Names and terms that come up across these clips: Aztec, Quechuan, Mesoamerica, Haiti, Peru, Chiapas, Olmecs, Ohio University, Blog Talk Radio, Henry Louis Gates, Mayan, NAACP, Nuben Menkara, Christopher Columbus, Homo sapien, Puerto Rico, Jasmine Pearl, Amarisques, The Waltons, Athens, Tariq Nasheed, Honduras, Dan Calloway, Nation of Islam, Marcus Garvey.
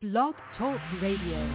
Blog Talk Radio.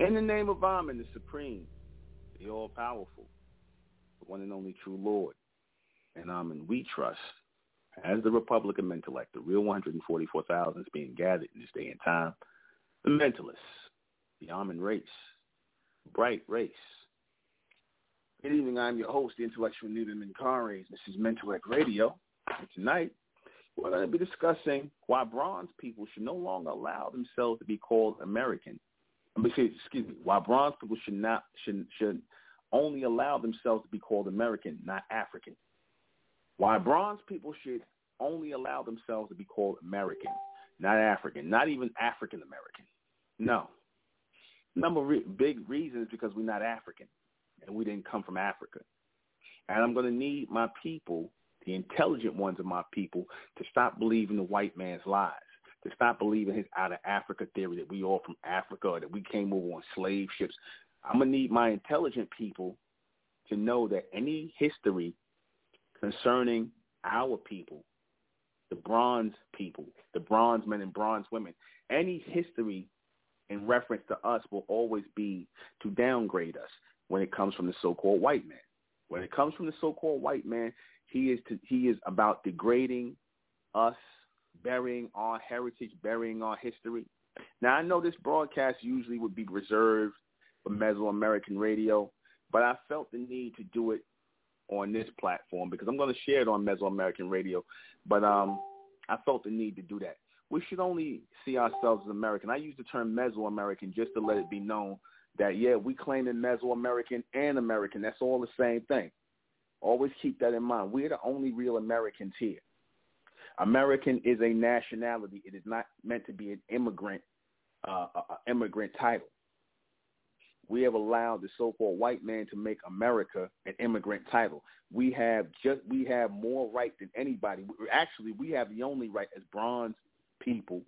In the name of Amen, the Supreme, the All-Powerful, the one and only true Lord, and Amen, we trust, as the Republican Mentellect, the real 144,000 is being gathered in this day and time, the Mentalists, the Amen race, bright race. Good evening, I'm your host, the intellectual Nuben Menkara. This is Mentellect Radio, and tonight we're going to be discussing why bronze people should no longer allow themselves to be called American. Why bronze people should only allow themselves to be called American, not African. Why bronze people should only allow themselves to be called American, not African, not even African American. No. Number big reasons because we're not African and we didn't come from Africa. And I'm going to need my people, the intelligent ones of my people, to stop believing the white man's lies. To stop believing his out-of-Africa theory that we all from Africa or that we came over on slave ships. I'm going to need my intelligent people to know that any history concerning our people, the bronze people, the bronze men and bronze women, any history in reference to us will always be to downgrade us when it comes from the so-called white man. When it comes from the so-called white man, he is about degrading us, burying our heritage, burying our history. Now, I know this broadcast usually would be reserved for Mesoamerican radio, but I felt the need to do it on this platform because I'm going to share it on Mesoamerican radio, but I felt the need to do that. We should only see ourselves as American. I use the term Mesoamerican just to let it be known that, yeah, we claim in Mesoamerican and American. That's all the same thing. Always keep that in mind. We're the only real Americans here. American is a nationality. It is not meant to be an immigrant title. We have allowed the so-called white man to make America an immigrant title. We have more right than anybody. Actually, we have the only right as bronze people.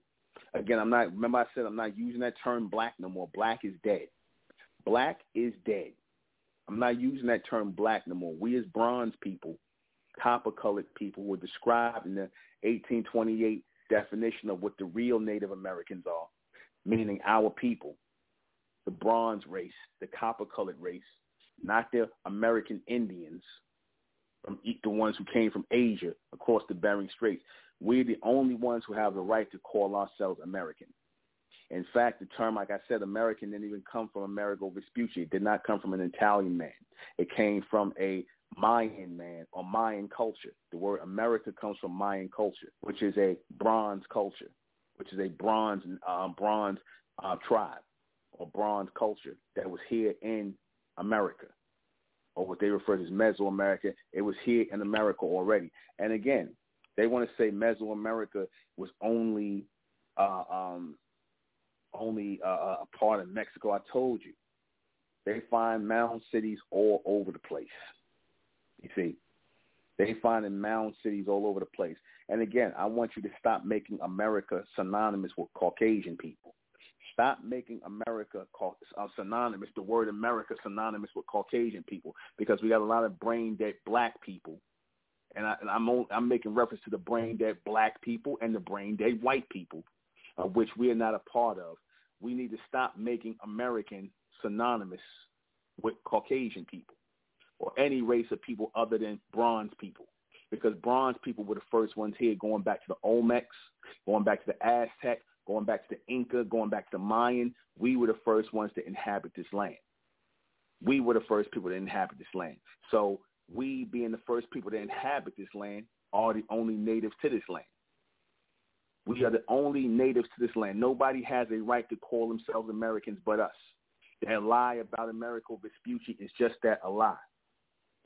Again, remember I said I'm not using that term black no more. Black is dead. Black is dead. I'm not using that term black no more. We as bronze people, copper-colored people, were described in the 1828 definition of what the real Native Americans are, meaning our people, the bronze race, the copper-colored race, not the American Indians, the ones who came from Asia across the Bering Strait. We're the only ones who have the right to call ourselves American. In fact, the term, like I said, American didn't even come from Amerigo Vespucci. It did not come from an Italian man. It came from a Mayan man or Mayan culture. The word America comes from Mayan culture, which is a bronze culture, which is a bronze tribe or bronze culture that was here in America, or what they refer to as Mesoamerica. It was here in America already. And again, they want to say Mesoamerica was only a part of Mexico. I told you, they find mound cities all over the place. You see, they find in mound cities all over the place. And again, I want you to stop making America synonymous with Caucasian people. Stop making America synonymous, the word America synonymous with Caucasian people, because we got a lot of brain dead black people. And I'm making reference to the brain dead black people and the brain dead white people, of which we are not a part of. We need to stop making American synonymous with Caucasian people, or any race of people other than bronze people, because bronze people were the first ones here, going back to the Olmecs, going back to the Aztec, going back to the Inca, going back to the Mayan. We were the first ones to inhabit this land. We were the first people to inhabit this land. So we, being the first people to inhabit this land, are the only natives to this land. We are the only natives to this land. Nobody has a right to call themselves Americans but us. That lie about Amerigo Vespucci is just that, a lie.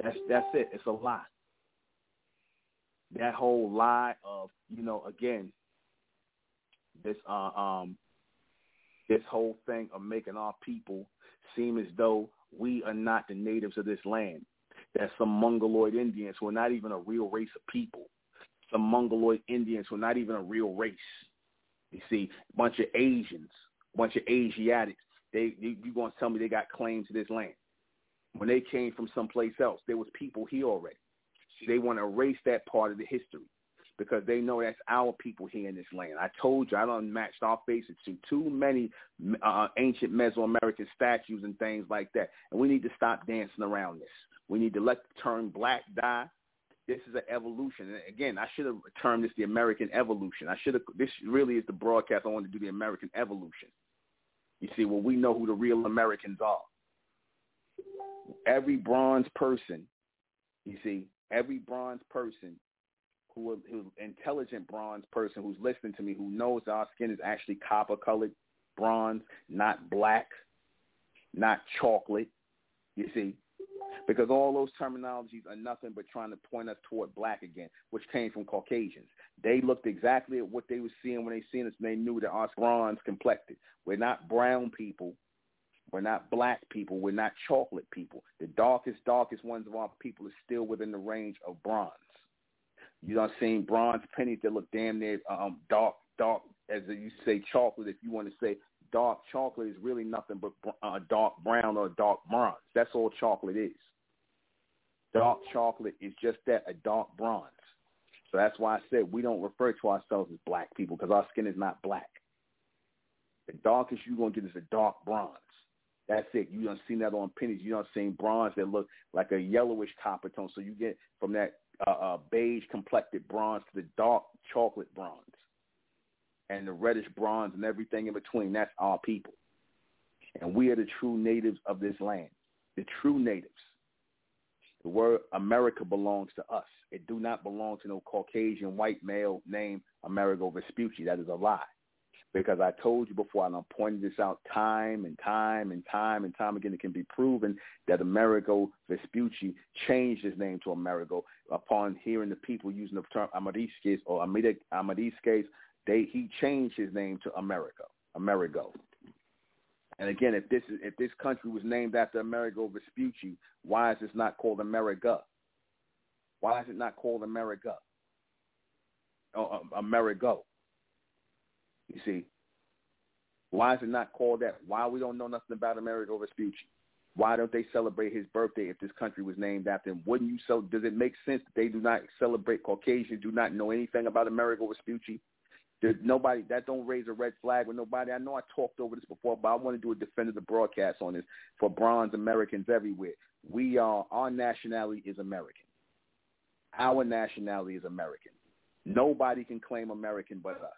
That's it. It's a lie. That whole lie of, again, this whole thing of making our people seem as though we are not the natives of this land. That's some Mongoloid Indians who are not even a real race of people. Some Mongoloid Indians who are not even a real race. You see, a bunch of Asians, a bunch of Asiatics. You're going to tell me they got claims to this land. When they came from someplace else, there was people here already. So they want to erase that part of the history. because they know that's our people here in this land. I told you, I done matched our faces to too many ancient Mesoamerican statues and things like that. And we need to stop dancing around this. We need to let the term black die. This is an evolution. And again, I should have termed this the American evolution. This really is the broadcast I wanted to do, the American evolution. You see, well, we know who the real Americans are. Every bronze person who's intelligent bronze person who's listening to me, who knows our skin is actually copper-colored bronze, not black, not chocolate, you see, because all those terminologies are nothing but trying to point us toward black again, which came from Caucasians. They looked exactly at what they were seeing when they seen us, and they knew that our bronze complected. We're not brown people. We're not black people. We're not chocolate people. The darkest ones of our people is still within the range of bronze. You done seen bronze pennies that look damn near dark, as you say chocolate. If you want to say dark chocolate is really nothing but dark brown or dark bronze. That's all chocolate is. Dark chocolate is just that, a dark bronze. So that's why I said we don't refer to ourselves as black people, because our skin is not black. The darkest you're going to get is a dark bronze. That's it. You done seen that on pennies. You done seen bronze that look like a yellowish copper tone. So you get from that beige-complected bronze to the dark chocolate bronze and the reddish bronze and everything in between. That's our people. And we are the true natives of this land, the true natives. The word America belongs to us. It do not belong to no Caucasian white male named Amerigo Vespucci. That is a lie. Because I told you before, and I pointed this out time and time again, it can be proven that Amerigo Vespucci changed his name to Amerigo upon hearing the people using the term Amarisques or Amarisques. He changed his name to Amerigo. And again, if this country was named after Amerigo Vespucci, why is this not called America? Why is it not called America? Oh, Amerigo. You see, why is it not called that? Why we don't know nothing about Amerigo Vespucci? Why don't they celebrate his birthday if this country was named after him? Wouldn't you? So does it make sense that they do not celebrate? Caucasians do not know anything about Amerigo Vespucci. There's nobody that don't raise a red flag with nobody. I know I talked over this before, but I want to do a definitive broadcast on this for bronze Americans everywhere. Our nationality is American. Our nationality is American. Nobody can claim American but us.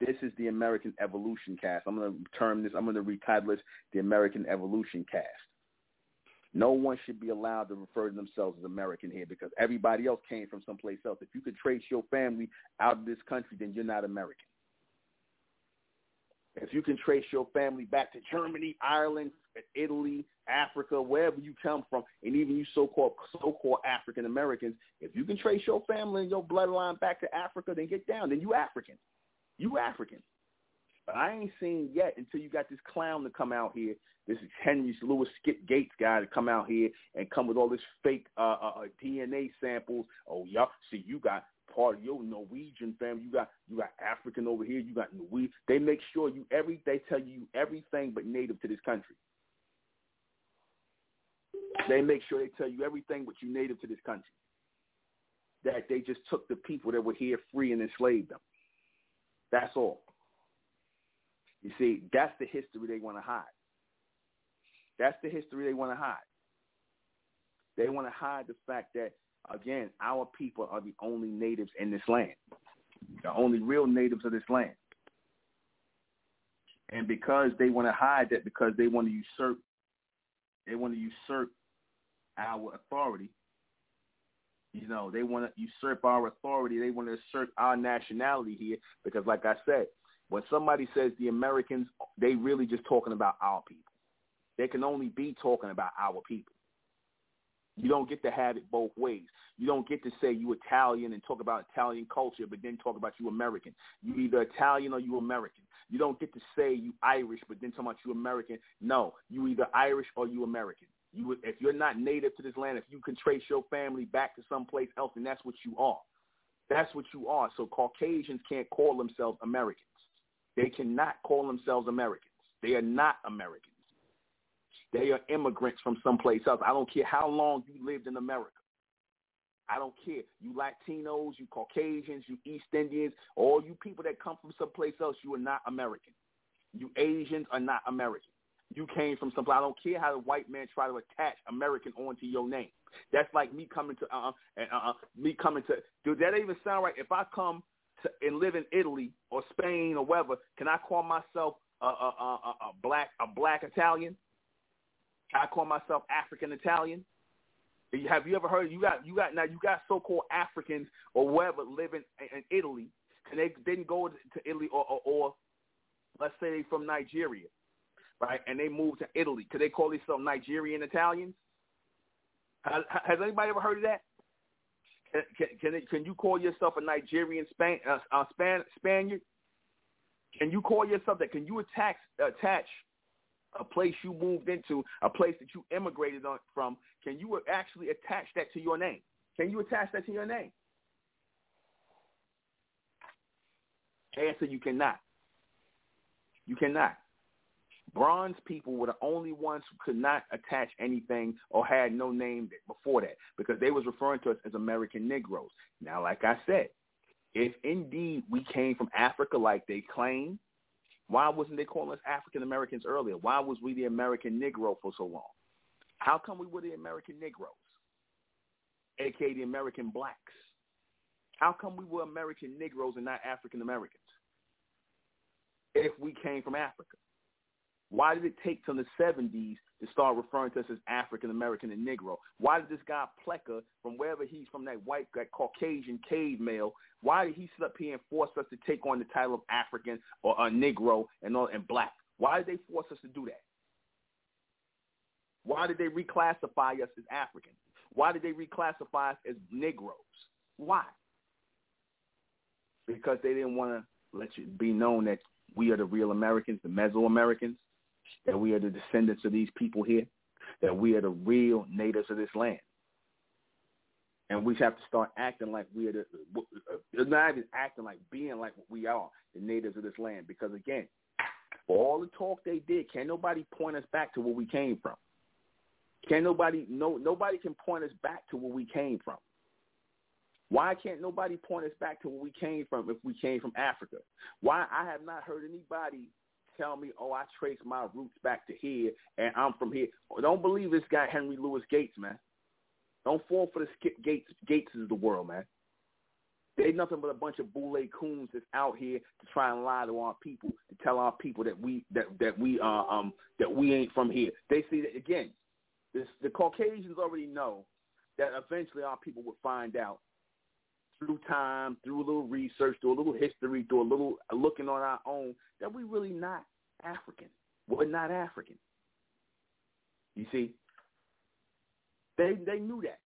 This is the American Evolution Cast. I'm going to retitle this the American Evolution Cast. No one should be allowed to refer to themselves as American here, because everybody else came from someplace else. If you could trace your family out of this country, then you're not American. If you can trace your family back to Germany, Ireland, Italy, Africa, wherever you come from, and even you so-called African Americans, if you can trace your family and your bloodline back to Africa, then get down. Then you African. You African. But I ain't seen yet until you got this clown to come out here, this is Henry Louis Skip Gates guy to come out here and come with all this fake DNA samples. Oh, yeah. See, you got part of your Norwegian family. You got African over here. You got Norwegian. They make sure they tell you everything but native to this country. They make sure they tell you everything but you native to this country. That they just took the people that were here free and enslaved them. That's all. You see, that's the history they want to hide. That's the history they want to hide. They want to hide the fact that, again, our people are the only natives in this land, the only real natives of this land. And because they want to hide that, because they want to usurp our authority. You know, they want to usurp our authority. They want to assert our nationality here because, like I said, when somebody says the Americans, they really just talking about our people. They can only be talking about our people. You don't get to have it both ways. You don't get to say you Italian and talk about Italian culture, but then talk about you American. You either Italian or you American. You don't get to say you Irish, but then talk about you American. No, you either Irish or you American. If you're not native to this land, if you can trace your family back to someplace else, then that's what you are. That's what you are. So Caucasians can't call themselves Americans. They cannot call themselves Americans. They are not Americans. They are immigrants from someplace else. I don't care how long you lived in America. I don't care. You Latinos, you Caucasians, you East Indians, all you people that come from someplace else, you are not American. You Asians are not American. You came from someplace. I don't care how the white man try to attach American onto your name. That's like me coming to Dude, that even sound right? If I come to, and live in Italy or Spain or wherever, can I call myself a black Italian? Can I call myself African Italian? Have you ever heard? You got so-called Africans or wherever living in Italy, and they didn't go to Italy or let's say they from Nigeria, right? And they moved to Italy. Could they call themselves Nigerian Italians? Has anybody ever heard of that? Can you call yourself a Nigerian Spaniard? Can you call yourself that? Can you attach a place you moved into, a place that you immigrated from? Can you actually attach that to your name? Can you attach that to your name? Answer, you cannot. You cannot. Bronze people were the only ones who could not attach anything or had no name before that, because they was referring to us as American Negroes. Now, like I said, if indeed we came from Africa like they claim, why wasn't they calling us African Americans earlier? Why was we the American Negro for so long? How come we were the American Negroes, a.k.a. the American Blacks? How come we were American Negroes and not African Americans if we came from Africa? Why did it take till the 70s to start referring to us as African American and Negro? Why did this guy Plecker, from wherever he's from, that Caucasian cave male, why did he sit up here and force us to take on the title of African or Negro and Black? Why did they force us to do that? Why did they reclassify us as African? Why did they reclassify us as Negroes? Why? Because they didn't want to let it be known that we are the real Americans, the Mesoamericans, that we are the descendants of these people here, that we are the real natives of this land. And we have to start acting like we are not even acting like, being like what we are, the natives of this land. Because, again, for all the talk they did, can nobody point us back to where we came from? Can nobody, nobody can point us back to where we came from. Why can't nobody point us back to where we came from if we came from Africa? Why I have not heard anybody tell me, oh, I traced my roots back to here and I'm from here. Don't believe this guy Henry Louis Gates, man. Don't fall for the Skip Gates of the world, man. They ain't nothing but a bunch of boule coons that's out here to try and lie to our people, to tell our people that we ain't from here. They see that, again, the Caucasians already know that eventually our people will find out. Through time, through a little research, through a little history, through a little looking on our own, that we're really not African. We're not African. You see? They knew that.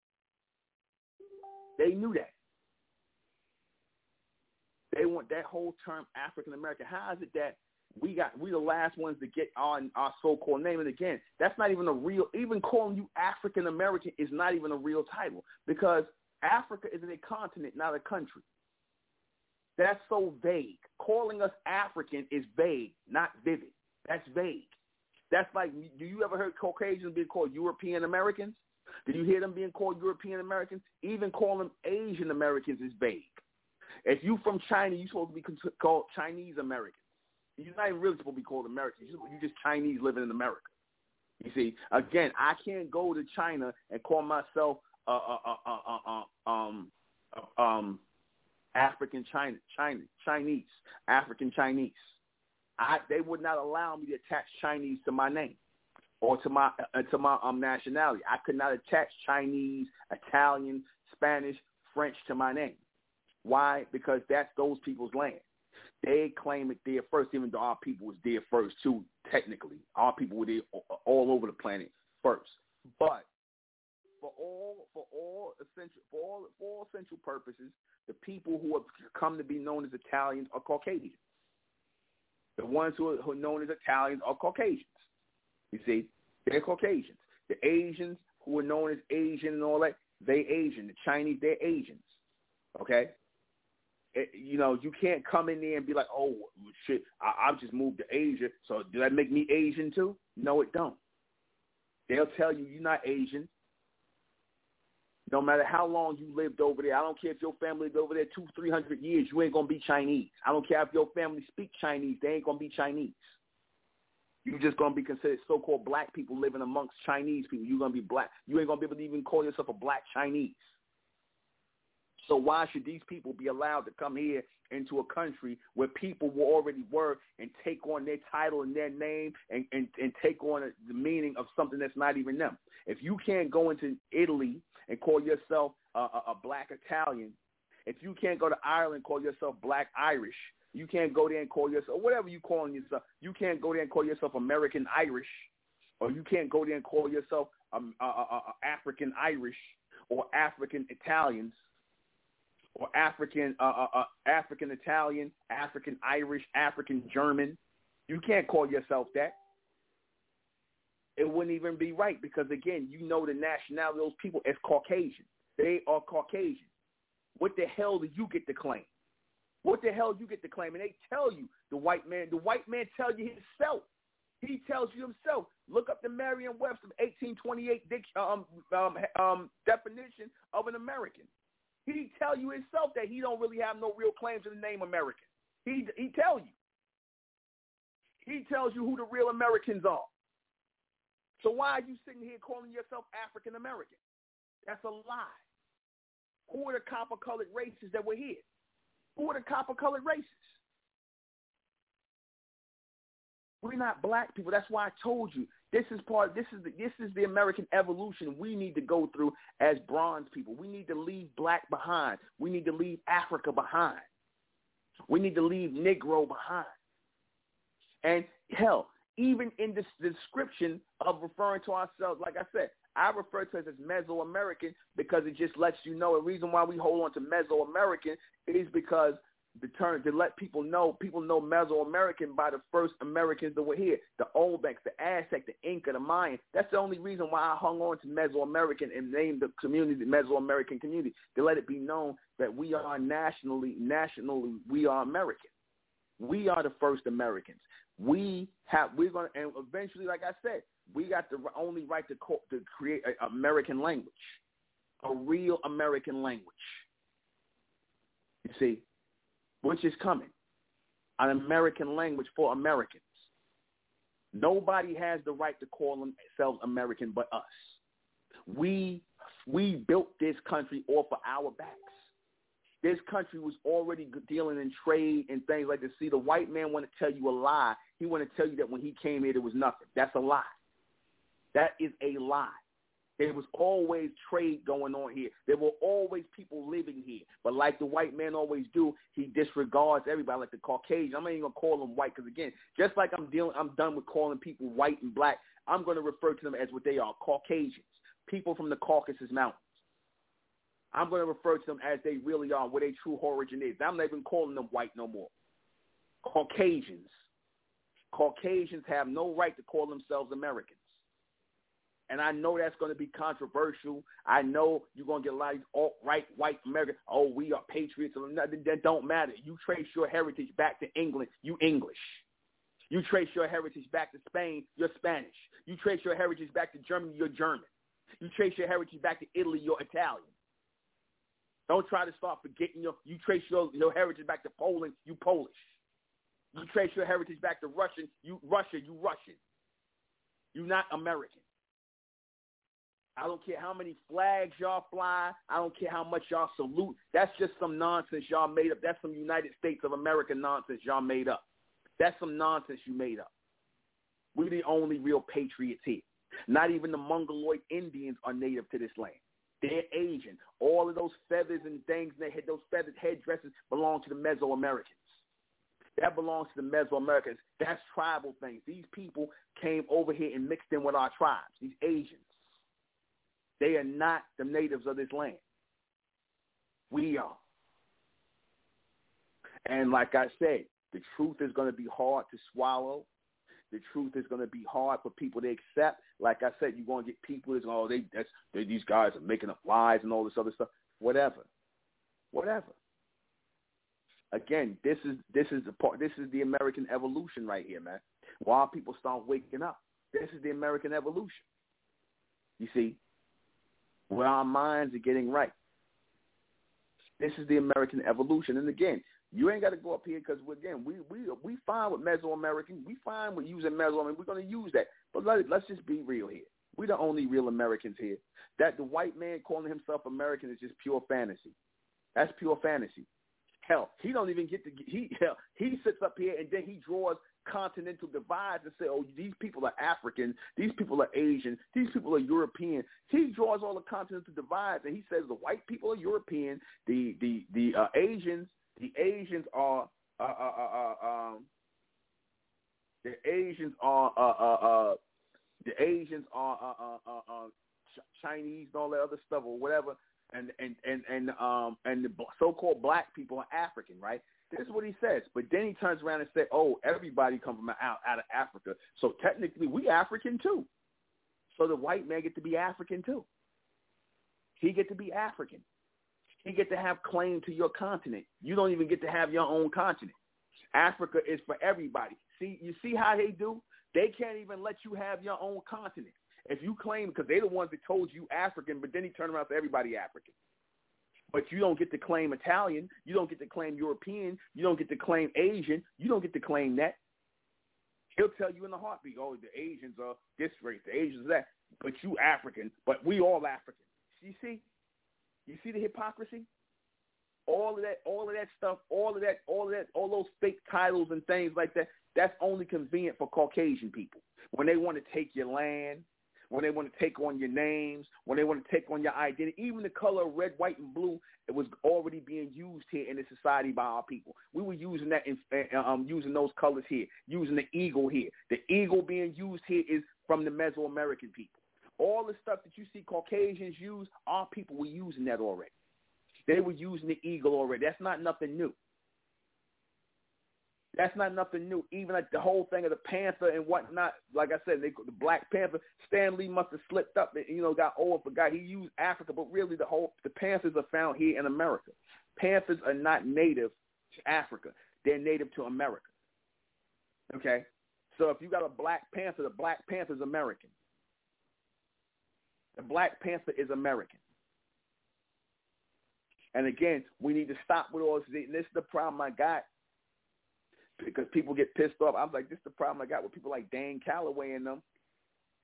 They knew that. They want that whole term African American. How is it that we the last ones to get on our so-called name? And again, that's not even a real, even calling you African American is not even a real title, because Africa is a continent, not a country. That's so vague. Calling us African is vague, not vivid. That's vague. That's like, do you ever hear Caucasians being called European Americans? Did you hear them being called European Americans? Even calling them Asian Americans is vague. If you from China, you're supposed to be called Chinese Americans. You're not even really supposed to be called Americans. You're just Chinese living in America. You see, again, I can't go to China and call myself African Chinese. They would not allow me to attach Chinese to my name or to my nationality. I could not attach Chinese, Italian, Spanish, French to my name. Why? Because that's those people's land. They claim it there first, even though our people was there first too. Technically, our people were there all over the planet first, but for all essential purposes, the people who have come to be known as Italians are Caucasians. The ones who are known as Italians are Caucasians. You see, they're Caucasians. The Asians who are known as Asian and all that, they Asian. The Chinese, they're Asians. Okay, you can't come in there and be like, oh shit, I've just moved to Asia, so does that make me Asian too? No, it don't. They'll tell you you're not Asian. No matter how long you lived over there, I don't care if your family lived over there 200-300 years, you ain't going to be Chinese. I don't care if your family speak Chinese, they ain't going to be Chinese. You're just going to be considered so-called black people living amongst Chinese people. You're going to be black. You ain't going to be able to even call yourself a black Chinese. So why should these people be allowed to come here into a country where people already were and take on their title and their name and take on the meaning of something that's not even them? If you can't go into Italy and call yourself a black Italian, if you can't go to Ireland and call yourself black Irish, you can't go there and call yourself, whatever you're calling yourself, you can't go there and call yourself American Irish, or you can't go there and call yourself African Irish or African Italians, or African Italian, African Irish, African German. You can't call yourself that. It wouldn't even be right because, again, you know the nationality of those people is Caucasian. They are Caucasian. What the hell do you get to claim? What the hell do you get to claim? And they tell you, the white man tells you himself. He tells you himself. Look up the Merriam-Webster 1828 definition of an American. He tell you himself that he don't really have no real claim to the name American. He tell you. He tells you who the real Americans are. So why are you sitting here calling yourself African American? That's a lie. Who are the copper-colored races that were here? Who are the copper-colored races? We're not black people. That's why I told you. This is the American evolution we need to go through as bronze people. We need to leave black behind. We need to leave Africa behind. We need to leave Negro behind. And hell, even in this description of referring to ourselves, like I said, I refer to it as Mesoamerican because it just lets you know. The reason why we hold on to Mesoamerican is because the term to let people know Mesoamerican by the first Americans that were here, the Olmecs, the Aztec, the Inca, the Mayan. That's the only reason why I hung on to Mesoamerican and named the community the Mesoamerican community, to let it be known that we are nationally, we are American. We are the first Americans. And eventually, like I said, we got the only right to create an American language, a real American language. You see, which is coming, an American language for Americans. Nobody has the right to call themselves American but us. We built this country off of our backs. This country was already dealing in trade and things like this. See, the white man want to tell you a lie. He want to tell you that when he came here, there was nothing. That's a lie. That is a lie. There was always trade going on here. There were always people living here. But like the white man always do, he disregards everybody, like the Caucasian. I'm not even going to call them white because, again, just like I'm done with calling people white and black, I'm going to refer to them as what they are, Caucasians, people from the Caucasus Mountains. I'm going to refer to them as they really are, where their true origin is. I'm not even calling them white no more. Caucasians. Caucasians have no right to call themselves Americans. And I know that's going to be controversial. I know you're going to get a lot of alt-right white Americans. Oh, we are patriots. That don't matter. You trace your heritage back to England, you English. You trace your heritage back to Spain, you're Spanish. You trace your heritage back to Germany, you're German. You trace your heritage back to Italy, you're Italian. Don't try to start forgetting you trace your heritage back to Poland, you Polish. You trace your heritage back to Russian, you Russian. You're not American. I don't care how many flags y'all fly. I don't care how much y'all salute. That's just some nonsense y'all made up. That's some United States of America nonsense y'all made up. That's some nonsense you made up. We're the only real patriots here. Not even the Mongoloid Indians are native to this land. They're Asian. All of those feathers and things, those feathered headdresses belong to the Mesoamericans. That belongs to the Mesoamericans. That's tribal things. These people came over here and mixed in with our tribes, these Asians. They are not the natives of this land. We are. And like I said, the truth is going to be hard to swallow. The truth is going to be hard for people to accept. Like I said, you're going to get people that's, these guys are making up lies and all this other stuff. Whatever. Again, this is the American evolution right here, man. While people start waking up, this is the American evolution. You see, what our minds are getting right. This is the American evolution. And again, you ain't got to go up here because, again, we fine with Mesoamerican. We fine with using Mesoamerican. We're going to use that. But let's just be real here. We're the only real Americans here. That the white man calling himself American is just pure fantasy. That's pure fantasy. Hell, he don't even get to – he sits up here and then he draws continental divides and say, oh, these people are African, these people are Asian, these people are European. He draws all the continental divides and he says the white people are European, the Asians are Chinese and all that other stuff or whatever, and the so-called black people are African, right? This is what he says. But then he turns around and says, oh, everybody comes from out of Africa. So technically we African too. So the white man get to be African too. He get to be African. He get to have claim to your continent. You don't even get to have your own continent. Africa is for everybody. See, you see how they do? They can't even let you have your own continent. If you claim, because they're the ones that told you African, but then he turned around to everybody African. But you don't get to claim Italian. You don't get to claim European. You don't get to claim Asian. You don't get to claim that. He'll tell you in a heartbeat, oh, the Asians are this race, the Asians are that. But you African, but we all African. You see? You see the hypocrisy? All of that stuff, all those fake titles and things like that, that's only convenient for Caucasian people. When they want to take your land, when they want to take on your names, when they want to take on your identity, even the color red, white, and blue, it was already being used here in the society by our people. We were using that, using those colors here, using the eagle here. The eagle being used here is from the Mesoamerican people. All the stuff that you see Caucasians use, our people were using that already. They were using the eagle already. That's not nothing new. That's not nothing new. Even like the whole thing of the Panther and whatnot, like I said, the Black Panther, Stan Lee must have slipped up and, got old, forgot. He used Africa, but really the Panthers are found here in America. Panthers are not native to Africa. They're native to America. Okay? So if you got a Black Panther, the Black Panther is American. The Black Panther is American. And again, we need to stop with all this. This is the problem I got. Because people get pissed off. I'm like, this is the problem I got with people like Dan Calloway and them.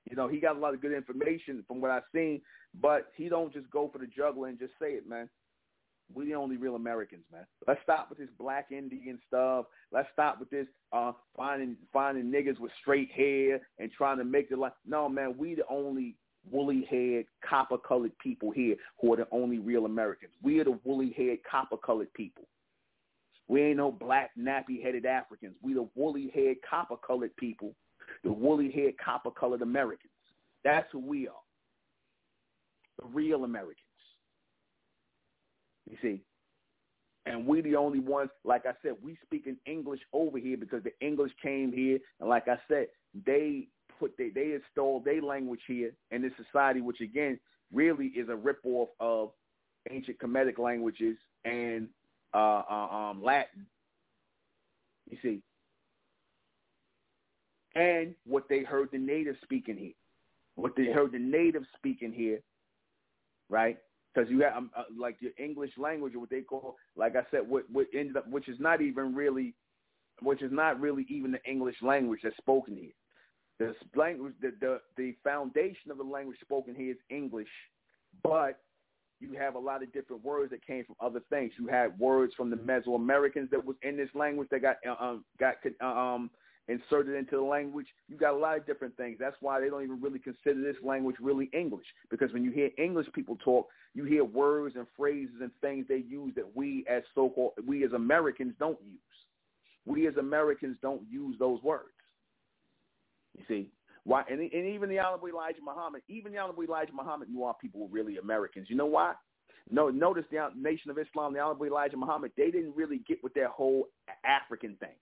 He got a lot of good information from what I've seen, but he don't just go for the juggler and just say it, man. We the only real Americans, man. Let's stop with this black Indian stuff. Let's stop with this finding niggas with straight hair and trying to make their life. No, man, we the only woolly-haired, copper-colored people here who are the only real Americans. We are the woolly-haired, copper-colored people. We ain't no black, nappy-headed Africans. We the woolly-haired, copper-colored people, the woolly-haired, copper-colored Americans. That's who we are, the real Americans, you see. And we the only ones, like I said, we speak in English over here because the English came here, and like I said, they installed their language here in this society, which, again, really is a ripoff of ancient Kemetic languages and Latin, you see, and what they heard the natives speaking here, right? Because you have like your English language, or what they call, like I said, what ended up, which is not really even the English language that's spoken here. The language, the foundation of the language spoken here is English, but you have a lot of different words that came from other things. You had words from the Mesoamericans that was in this language that got inserted into the language. You got a lot of different things. That's why they don't even really consider this language really English, because when you hear English people talk, you hear words and phrases and things they use that we as Americans don't use. We as Americans don't use those words. You see? Why? And even the Honorable Elijah Muhammad, knew our people were really Americans. You know why? No, notice the Nation of Islam, the Honorable Elijah Muhammad, they didn't really get with their whole African thing.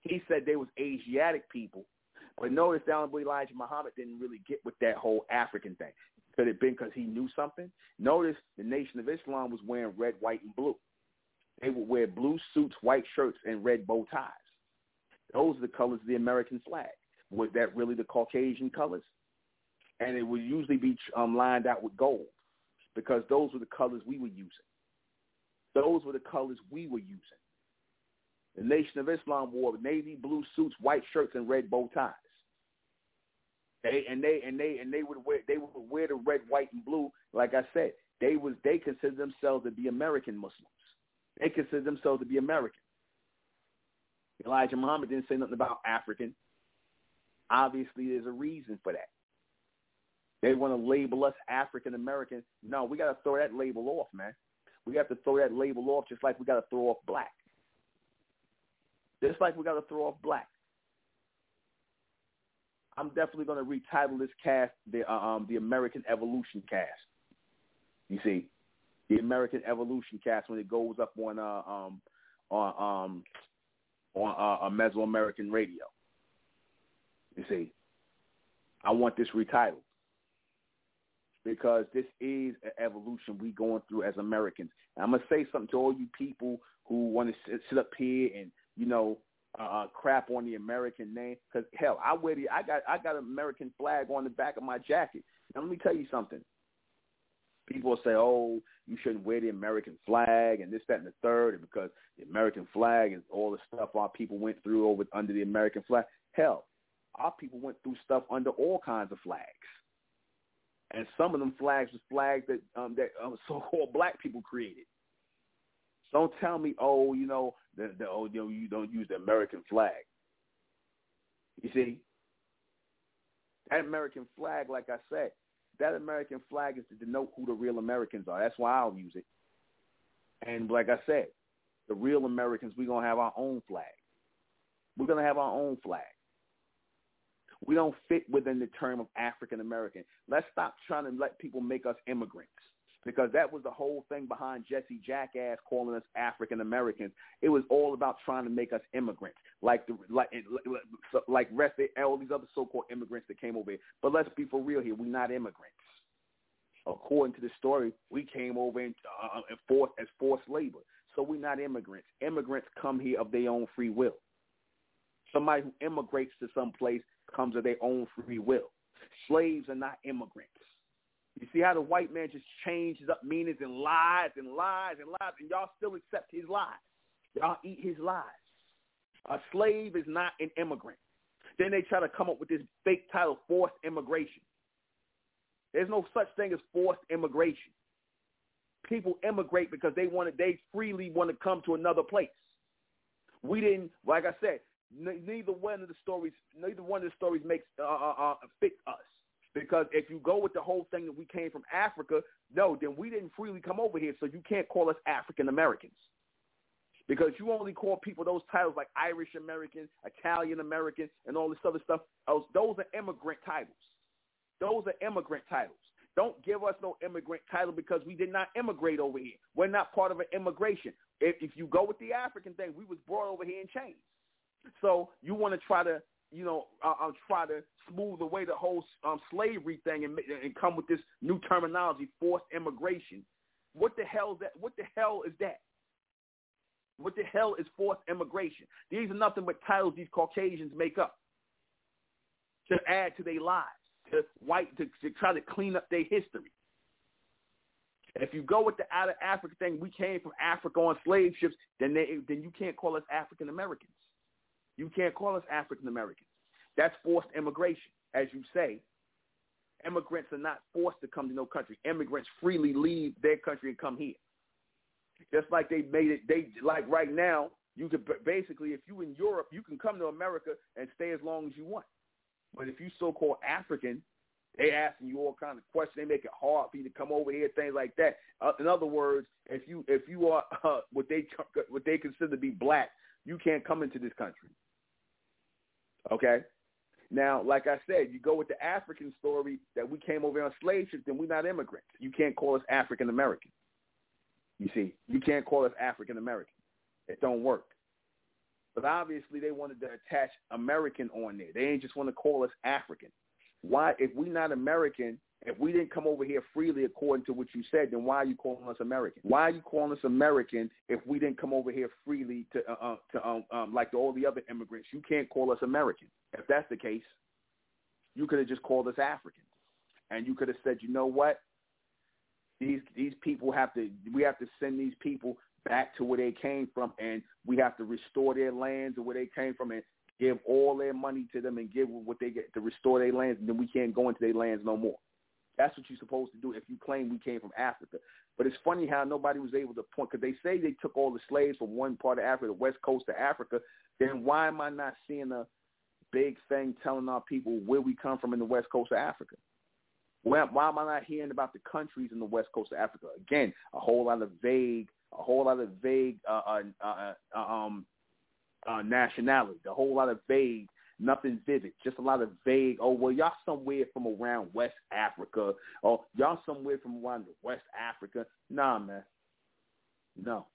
He said they was Asiatic people, but notice the Honorable Elijah Muhammad didn't really get with that whole African thing. Could it have been because he knew something? Notice the Nation of Islam was wearing red, white, and blue. They would wear blue suits, white shirts, and red bow ties. Those are the colors of the American flag. Was that really the Caucasian colors? And it would usually be lined out with gold. because those were the colors we were using. Those were the colors we were using. The Nation of Islam wore navy blue suits, white shirts, and red bow ties. They would wear the red, white, and blue. Like I said, they considered themselves to be American Muslims. They considered themselves to be American. Elijah Muhammad didn't say nothing about African. Obviously, there's a reason for that. They want to label us African American. No, we got to throw that label off, man. We have to throw that label off, just like we got to throw off black. Just like we got to throw off black. I'm definitely going to retitle this cast the American Evolution cast. You see, the American Evolution cast when it goes up on Mesoamerican radio. You see, I want this retitled because this is an evolution we going through as Americans. And I'm gonna say something to all you people who want to sit up here and crap on the American name, because hell, I got an American flag on the back of my jacket. Now let me tell you something. People will say, oh, you shouldn't wear the American flag and this, that, and the third, because the American flag is all the stuff our people went through over under the American flag. Hell, our people went through stuff under all kinds of flags. And some of them flags was flags that so-called black people created. So don't tell me, you don't use the American flag. You see? That American flag, like I said, that American flag is to denote who the real Americans are. That's why I'll use it. And like I said, the real Americans, we're going to have our own flag. We're going to have our own flag. We don't fit within the term of African American. Let's stop trying to let people make us immigrants, because that was the whole thing behind Jesse Jackass calling us African Americans. It was all about trying to make us immigrants, all these other so-called immigrants that came over here. But let's be for real here. We're not immigrants. According to the story, we came over as forced labor. So we're not immigrants. Immigrants come here of their own free will. Somebody who immigrates to some place comes of their own free will. Slaves are not immigrants. You see how the white man just changes up meanings and lies and lies and lies, and y'all still accept his lies. Y'all eat his lies. A slave is not an immigrant. Then they try to come up with this fake title, forced immigration. There's no such thing as forced immigration. People immigrate because they freely want to come to another place. We didn't, like I said, neither one of the stories makes fit us. Because if you go with the whole thing that we came from Africa, no, then we didn't freely come over here, so you can't call us African Americans. Because you only call people those titles like Irish American, Italian American, and all this other stuff. Those are immigrant titles. Those are immigrant titles. Don't give us no immigrant title because we did not immigrate over here. We're not part of an immigration. If you go with the African thing, we was brought over here in chains. So you want to try to try to smooth away the whole slavery thing and come with this new terminology, forced immigration. What the hell is that? What the hell is that? What the hell is forced immigration? These are nothing but titles these Caucasians make up to add to their lives, to try to clean up their history. If you go with the out of Africa thing, we came from Africa on slave ships, then you can't call us African Americans. You can't call us African Americans. That's forced immigration. As you say, immigrants are not forced to come to no country. Immigrants freely leave their country and come here. Just like they made it, like right now, you could basically, if you're in Europe, you can come to America and stay as long as you want. But if you so-called African, they asking you all kinds of questions. They make it hard for you to come over here, things like that. In other words, if you are what they consider to be black, you can't come into this country. Okay? Now, like I said, you go with the African story that we came over on slave ships, then we're not immigrants. You can't call us African American. You see, you can't call us African American. It don't work. But obviously they wanted to attach American on there. They ain't just want to call us African. Why, if we're not American, if we didn't come over here freely according to what you said, then why are you calling us American? Why are you calling us American if we didn't come over here freely like all the other immigrants? You can't call us American. If that's the case, you could have just called us African. And you could have said, you know what? These people have to, we have to send these people back to where they came from, and we have to restore their lands to where they came from and give all their money to them and give what they get to restore their lands, and then we can't go into their lands no more. That's what you're supposed to do if you claim we came from Africa. But it's funny how nobody was able to point, because they say they took all the slaves from one part of Africa, the west coast of Africa. Then why am I not seeing a big thing telling our people where we come from in the west coast of Africa? Why am I not hearing about the countries in the west coast of Africa? Again, a whole lot of vague nationality, a whole lot of vague, nothing vivid, just a lot of vague, oh, well, y'all somewhere from around West Africa, or y'all somewhere from around West Africa. Nah, man. No.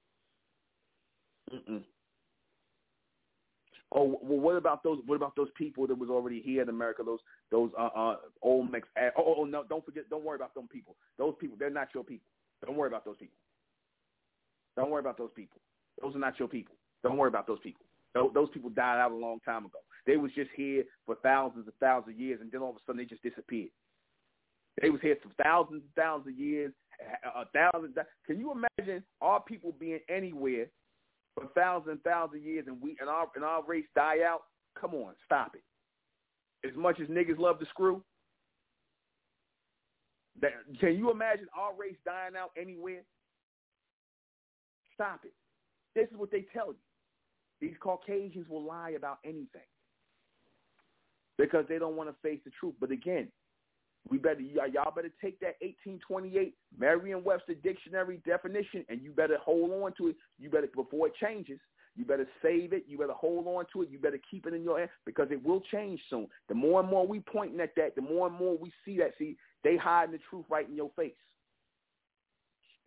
Mm-mm. Oh, well, what about those people that was already here in America, those Olmecs? Oh, no, don't worry about them people. Those people, they're not your people. Don't worry about those people. Don't worry about those people. Those are not your people. Don't worry about those people. Those people died out a long time ago. They was just here for thousands and thousands of years, and then all of a sudden they just disappeared. They was here for thousands and thousands of years. Can you imagine our people being anywhere for thousands and thousands of years, and we and our race die out? Come on, stop it. As much as niggas love to screw, can you imagine our race dying out anywhere? Stop it. This is what they tell you. These Caucasians will lie about anything because they don't want to face the truth. But again, y'all better take that 1828 Merriam-Webster dictionary definition, and you better hold on to it. You better, before it changes, you better save it. You better hold on to it. You better keep it in your hand, because it will change soon. The more and more we pointing at that, the more and more we see that. See, they hiding the truth right in your face.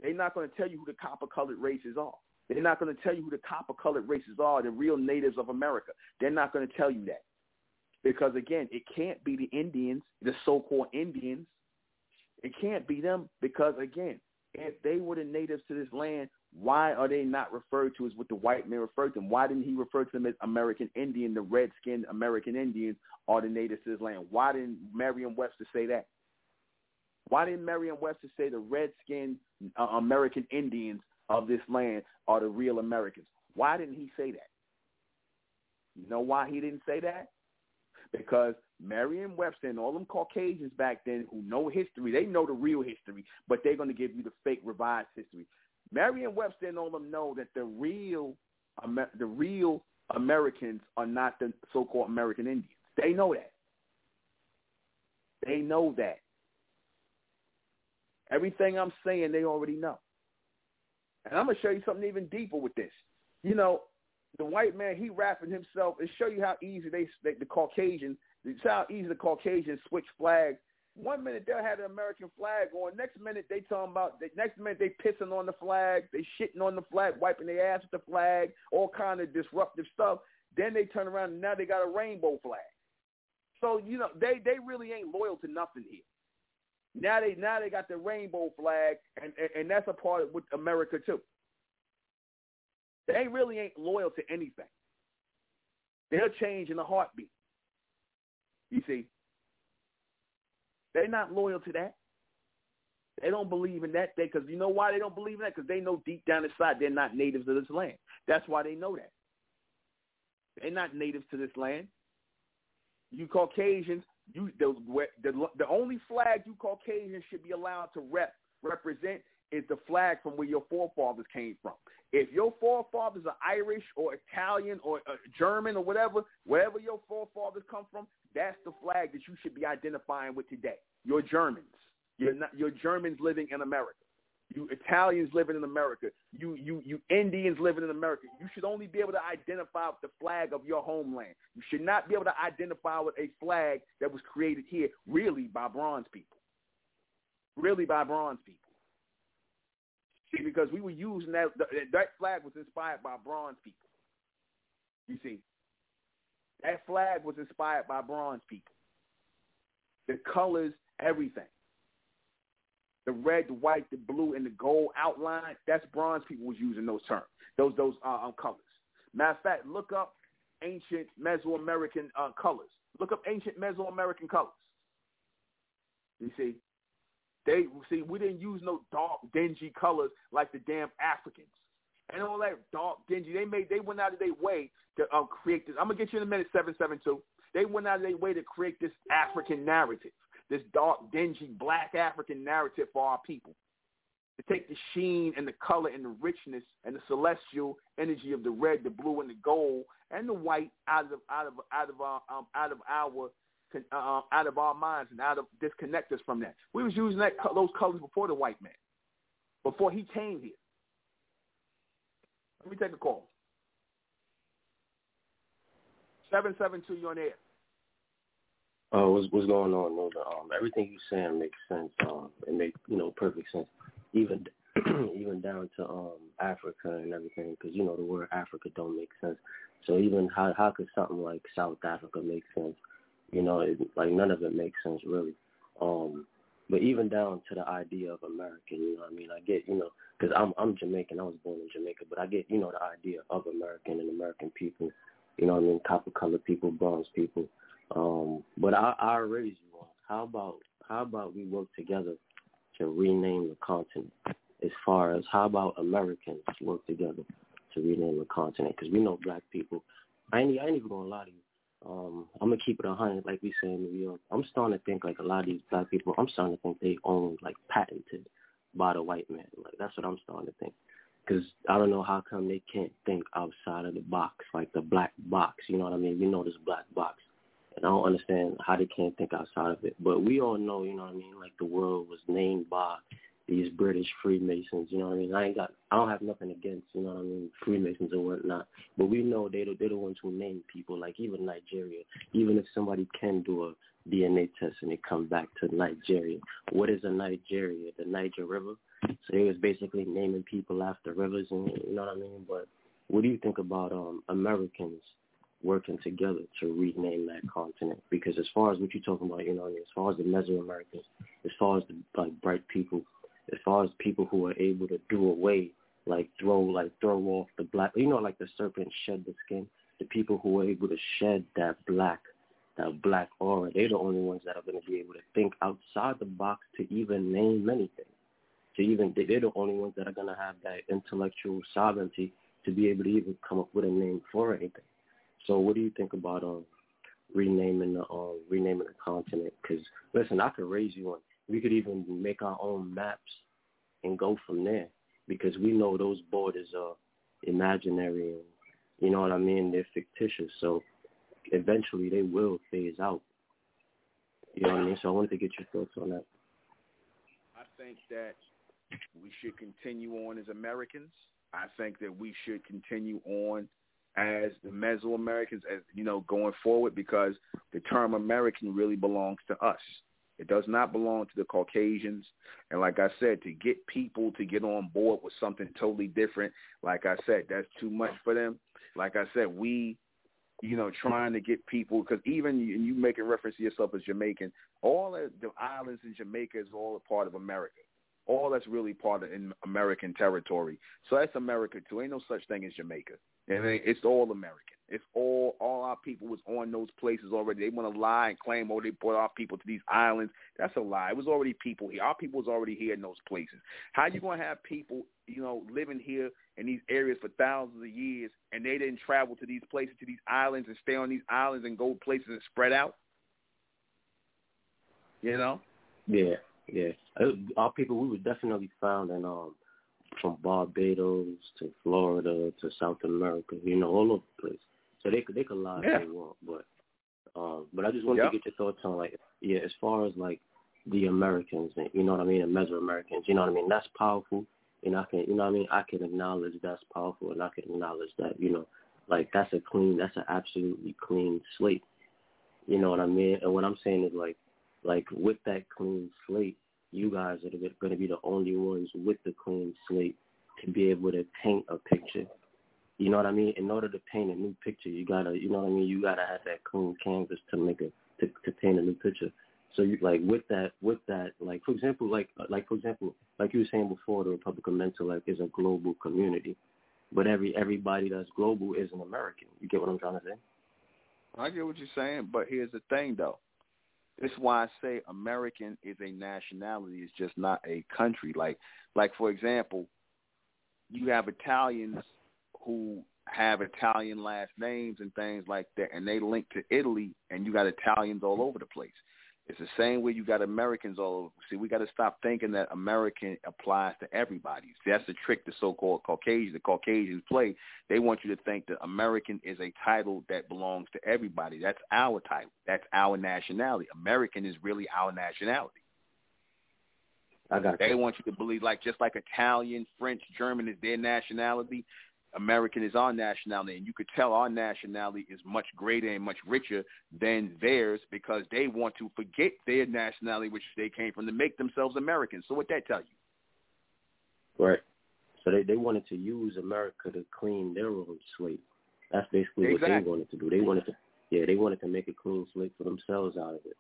They're not going to tell you who the copper-colored races are. They're not going to tell you who the copper-colored races are, the real natives of America. They're not going to tell you that. Because, again, it can't be the Indians, the so-called Indians. It can't be them because, again, if they were the natives to this land, why are they not referred to as what the white man referred to them? Why didn't he refer to them as American Indian? The red-skinned American Indians are the natives to this land. Why didn't Merriam-Webster say that? Why didn't Merriam-Webster say the red-skinned American Indians of this land are the real Americans? Why didn't he say that? You know why he didn't say that? Because Merriam-Webster and all them Caucasians back then who know history, they know the real history, but they're going to give you the fake revised history. Merriam-Webster and all them know that the real Americans are not the so-called American Indians. They know that. They know that. Everything I'm saying, they already know. And I'm going to show you something even deeper with this. You know, the white man, he rapping himself, and show you how easy the Caucasians switch flags. One minute they'll have the American flag on. Next minute they pissing on the flag. They shitting on the flag, wiping their ass with the flag, all kind of disruptive stuff. Then they turn around, and now they got a rainbow flag. So, you know, they really ain't loyal to nothing here. Now they got the rainbow flag, and that's a part of with America too. They really ain't loyal to anything. They'll change in a heartbeat. You see, they're not loyal to that. They don't believe in that. Because you know why they don't believe in that? Because they know deep down inside they're not natives of this land. That's why they know that. They're not natives to this land. You Caucasians. The only flag you Caucasians should be allowed to represent is the flag from where your forefathers came from. If your forefathers are Irish or Italian or German or wherever your forefathers come from, that's the flag that you should be identifying with today. You're Germans. You're Germans living in America. You Italians living in America. You Indians living in America. You should only be able to identify with the flag of your homeland. You should not be able to identify with a flag that was created here really by bronze people. See, because we were using that flag was inspired by bronze people. You see, that flag was inspired by bronze people. The colors, everything. The red, the white, the blue, and the gold outline, that's bronze people was using those terms, those colors. Matter of fact, look up ancient Mesoamerican colors. You see, They see we didn't use no dark, dingy colors like the damn Africans. And all that dark, dingy. They went out of their way to create this. I'm gonna get you in a minute. 772. They went out of their way to create this African narrative, this dark, dingy, black African narrative for our people. To take the sheen and the color and the richness and the celestial energy of the red, the blue, and the gold and the white out of our minds and out of disconnect us from that. We was using those colors before the white man, before he came here. Let me take a call. 772, you're on air. What's going on, Lola? Everything you're saying makes sense. It makes perfect sense, even down to Africa and everything, because the word Africa don't make sense. So even how could something like South Africa make sense? None of it makes sense really. But even down to the idea of American, I get, because I'm Jamaican. I was born in Jamaica, but I get, the idea of American and American people. Copper-colored people, bronze people. But I raise you on. How about we work together to rename the continent? As far as how about Americans work together to rename the continent? Because we know black people. I ain't even gonna lie to you. I'm gonna keep it 100, like we say in New York. I'm starting to think like a lot of these black people. I'm starting to think they own patented by the white man. That's what I'm starting to think. Because I don't know how come they can't think outside of the box, like the black box. You know what I mean? We know this black box. And I don't understand how they can't think outside of it. But we all know, the world was named by these British Freemasons. You know what I mean? I don't have nothing against, Freemasons or whatnot. But we know they're the ones who name people, like even Nigeria. Even if somebody can do a DNA test and it comes back to Nigeria, what is a Nigeria? The Niger River? So they was basically naming people after rivers, and you know what I mean? But what do you think about Americans working together to rename that continent? Because as far as what you're talking about, as far as the Mesoamericans, as far as the bright people, as far as people who are able to do away, throw off the black, the serpent shed the skin, the people who are able to shed that black aura, they're the only ones that are going to be able to think outside the box to even name anything. They're the only ones that are going to have that intellectual sovereignty to be able to even come up with a name for anything. So what do you think about renaming the continent? Because, listen, I could raise you one. We could even make our own maps and go from there, because we know those borders are imaginary and, you know what I mean, they're fictitious. So eventually they will phase out. You know what I mean? So I wanted to get your thoughts on that. I think that we should continue on as Americans. I think that we should continue on as the Mesoamericans, as going forward, because the term American really belongs to us. It does not belong to the Caucasians. And like I said, to get people to get on board with something totally different, like I said, that's too much for them. Like I said, we, trying to get people, because even you making reference to yourself as Jamaican, all the islands in Jamaica is all a part of America. All that's really part of in American territory. So that's America, too. Ain't no such thing as Jamaica. It's all American. It's all our people was on those places already. They want to lie and claim, they brought our people to these islands. That's a lie. It was already people here. Our people was already here in those places. How you going to have people, living here in these areas for thousands of years, and they didn't travel to these places, to these islands, and stay on these islands and go places and spread out? Yeah. Yeah, our people, we were definitely found in from Barbados to Florida to South America, all over the place. So they could lie if they want, but I just wanted to get your thoughts on as far as the Americans and and Mesoamericans, that's powerful, and I can I can acknowledge that's powerful, and I can acknowledge that that's an absolutely clean slate, and what I'm saying is with that clean slate, you guys are going to be the only ones with the clean slate to be able to paint a picture. You know what I mean? In order to paint a new picture, you got to, you got to have that clean canvas to make to paint a new picture. So you for example, you were saying before, the Republic of Mentellect is a global community, but everybody that's global is an American. You get what I'm trying to say? I get what you're saying, but here's the thing though. This is why I say American is a nationality. It's just not a country. Like for example, you have Italians who have Italian last names and things like that, and they link to Italy, and you got Italians all over the place. It's the same way you got Americans all over. See, we got to stop thinking that American applies to everybody. See, that's the trick the so-called Caucasians, the Caucasians play. They want you to think that American is a title that belongs to everybody. That's our title. That's our nationality. American is really our nationality. I got you. They want you to believe, like, just like Italian, French, German is their nationality, American is our nationality, and you could tell our nationality is much greater and much richer than theirs because they want to forget their nationality, which they came from, to make themselves American. So what that tell you? Right. So they wanted to use America to clean their own slate. That's basically exactly what they wanted to do. They wanted to make a clean slate for themselves out of it.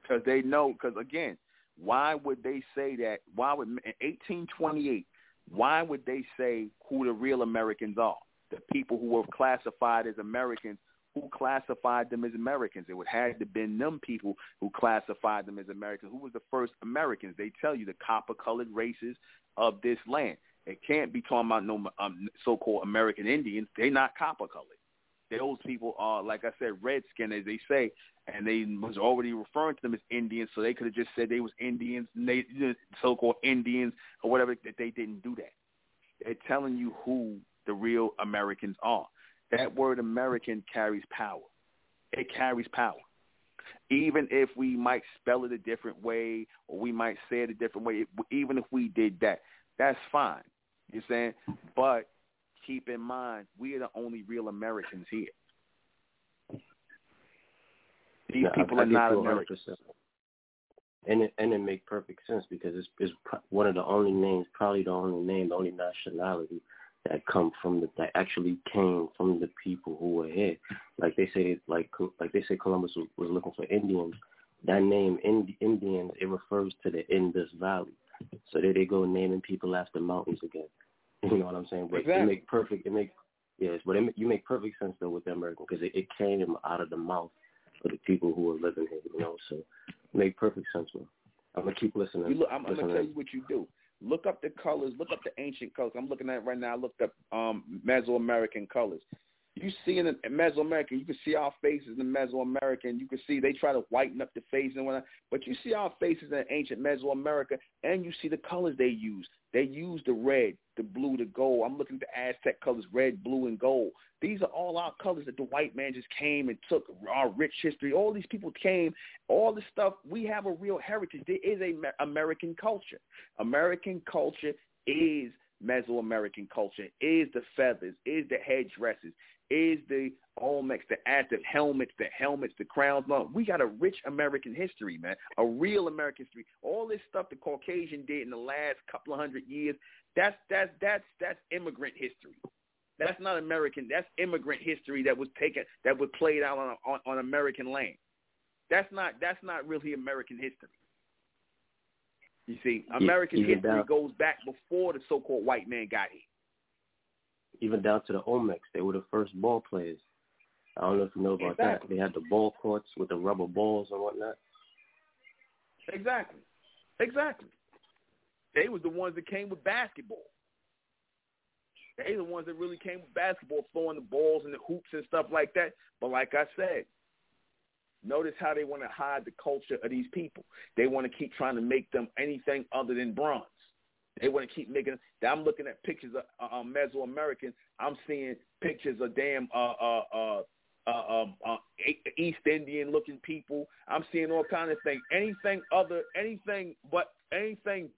Because they know. Because again, why would they say that? Why would in 1828? Why would they say who the real Americans are? The people who were classified as Americans, who classified them as Americans? It would have to been them people who classified them as Americans. Who was the first Americans? They tell you the copper-colored races of this land. It can't be talking about no so-called American Indians. They're not copper-colored. Those people are, like I said, redskin, as they say, and they was already referring to them as Indians, so they could have just said they was Indians, so-called Indians or whatever, that they didn't do that. They're telling you who the real Americans are. That word American carries power. It carries power. Even if we might spell it a different way or we might say it a different way, even if we did that, that's fine. You know what I'm saying? But keep in mind, we are the only real Americans here. These people are not Americans. And it makes perfect sense because it's one of the only names, probably the only name, the only nationality that actually came from the people who were here. Like they say, Columbus was looking for Indians. That name, Indians, it refers to the Indus Valley. So there they go, naming people after mountains again. You know what I'm saying? But exactly. You make perfect sense though with the American because it came out of the mouth of the people who were living here. You know, so it made perfect sense. Man, I'm gonna keep listening. I'm gonna tell you what you do. Look up the colors. Look up the ancient colors. I'm looking at it right now. I looked up Mesoamerican colors. You see in the Mesoamerican, you can see our faces in the Mesoamerican. You can see they try to whiten up the face and whatnot. But you see our faces in ancient Mesoamerica, and you see the colors they use. They use the red, the blue, the gold. I'm looking at the Aztec colors, red, blue, and gold. These are all our colors that the white man just came and took our rich history. All these people came, all this stuff. We have a real heritage. There is an American culture. American culture is Mesoamerican culture, is the feathers, is the headdresses, is the Olmecs, the Aztec helmets, the crowns. No, we got a rich American history, man, a real American history. All this stuff the Caucasian did in the last couple of hundred years, that's immigrant history. That's not American. That's immigrant history that was played out on American land. That's not really American history. You see, American history goes back before the so-called white man got here. Even down to the Olmecs, they were the first ball players. I don't know if you know about that. They had the ball courts with the rubber balls and whatnot. Exactly. They was the ones that came with basketball. They the ones that really came with basketball, throwing the balls and the hoops and stuff like that. But like I said, notice how they want to hide the culture of these people. They want to keep trying to make them anything other than bronze. They want to keep making – I'm looking at pictures of Mesoamericans. I'm seeing pictures of damn East Indian-looking people. I'm seeing all kinds of things. Anything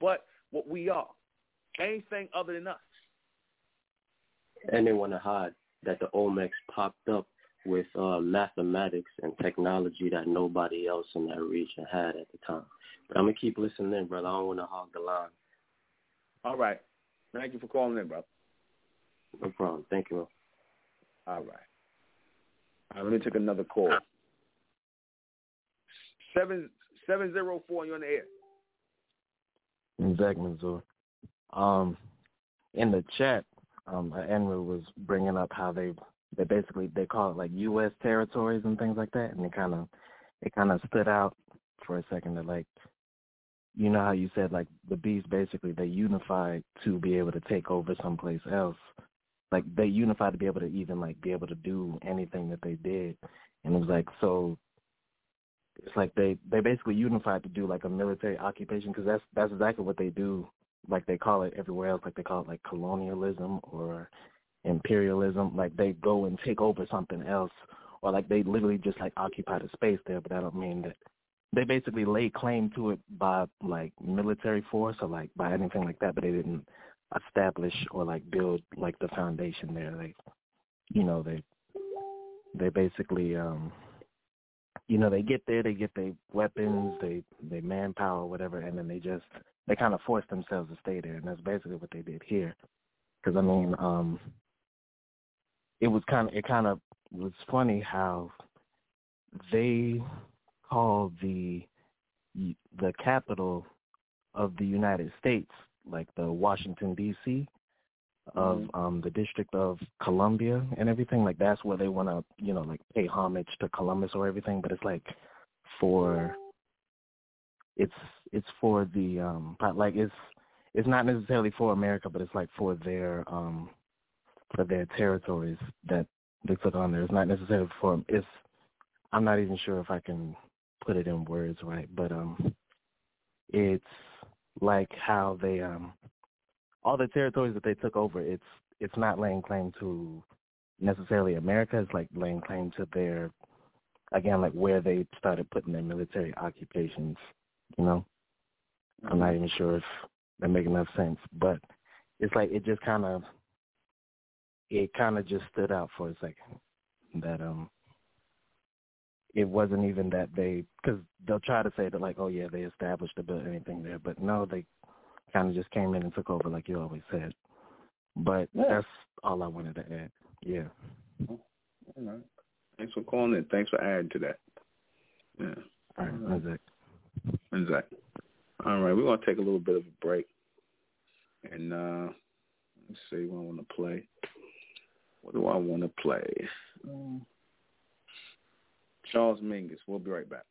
but what we are. Anything other than us. And they want to hide that the Olmecs popped up with mathematics and technology that nobody else in that region had at the time. But I'm going to keep listening in, brother. I don't want to hog the line. All right. Thank you for calling in, brother. No problem. Thank you. All right. All right, let me take another call. 704, you're on the air. Exactly, Zor. In the chat, Enra was bringing up how they basically call it like U.S. territories and things like that, and it kind of it kind of stood out for a second that, like, you know how you said, like, the beast, basically, they unified to be able to take over someplace else. Like, they unified to be able to even, like, be able to do anything that they did. And it was like, so it's like they basically unified to do, like, a military occupation, because that's exactly what they do. Like, they call it everywhere else. Like, they call it, like, colonialism or imperialism. Like, they go and take over something else, or, like, they literally just, like, occupy the space there, but I don't mean that. They basically lay claim to it by, like, military force or, like, by anything like that, but they didn't establish or, like, build, like, the foundation there. Like, you know, they basically, you know, they get there, they get their weapons, they manpower, whatever, and then they kind of force themselves to stay there, and that's basically what they did here. Because, I mean, it kind of was funny how they call the capital of the United States, like the Washington, D.C., of the District of Columbia and everything. Like, that's where they want to, you know, like, pay homage to Columbus or everything. But it's, like, it's not necessarily for America, but it's, like, for their territories that they took on there. It's not necessarily for, I'm not even sure if I can put it in words right, but it's like how they all the territories that they took over, it's not laying claim to necessarily America. It's like laying claim to their, again, like where they started putting their military occupations, you know. I'm not even sure if that makes enough sense, but it's like it kind of just stood out for a second that it wasn't even that they, because they'll try to say that, like, oh, yeah, they established to build anything there. But, no, they kind of just came in and took over, like you always said. But That's all I wanted to add. Yeah. All right. Thanks for calling in. Thanks for adding to that. Yeah. All right. Exactly. All right. We're going to take a little bit of a break. And let's see what I want to play. What do I want to play? Charles Mingus. We'll be right back.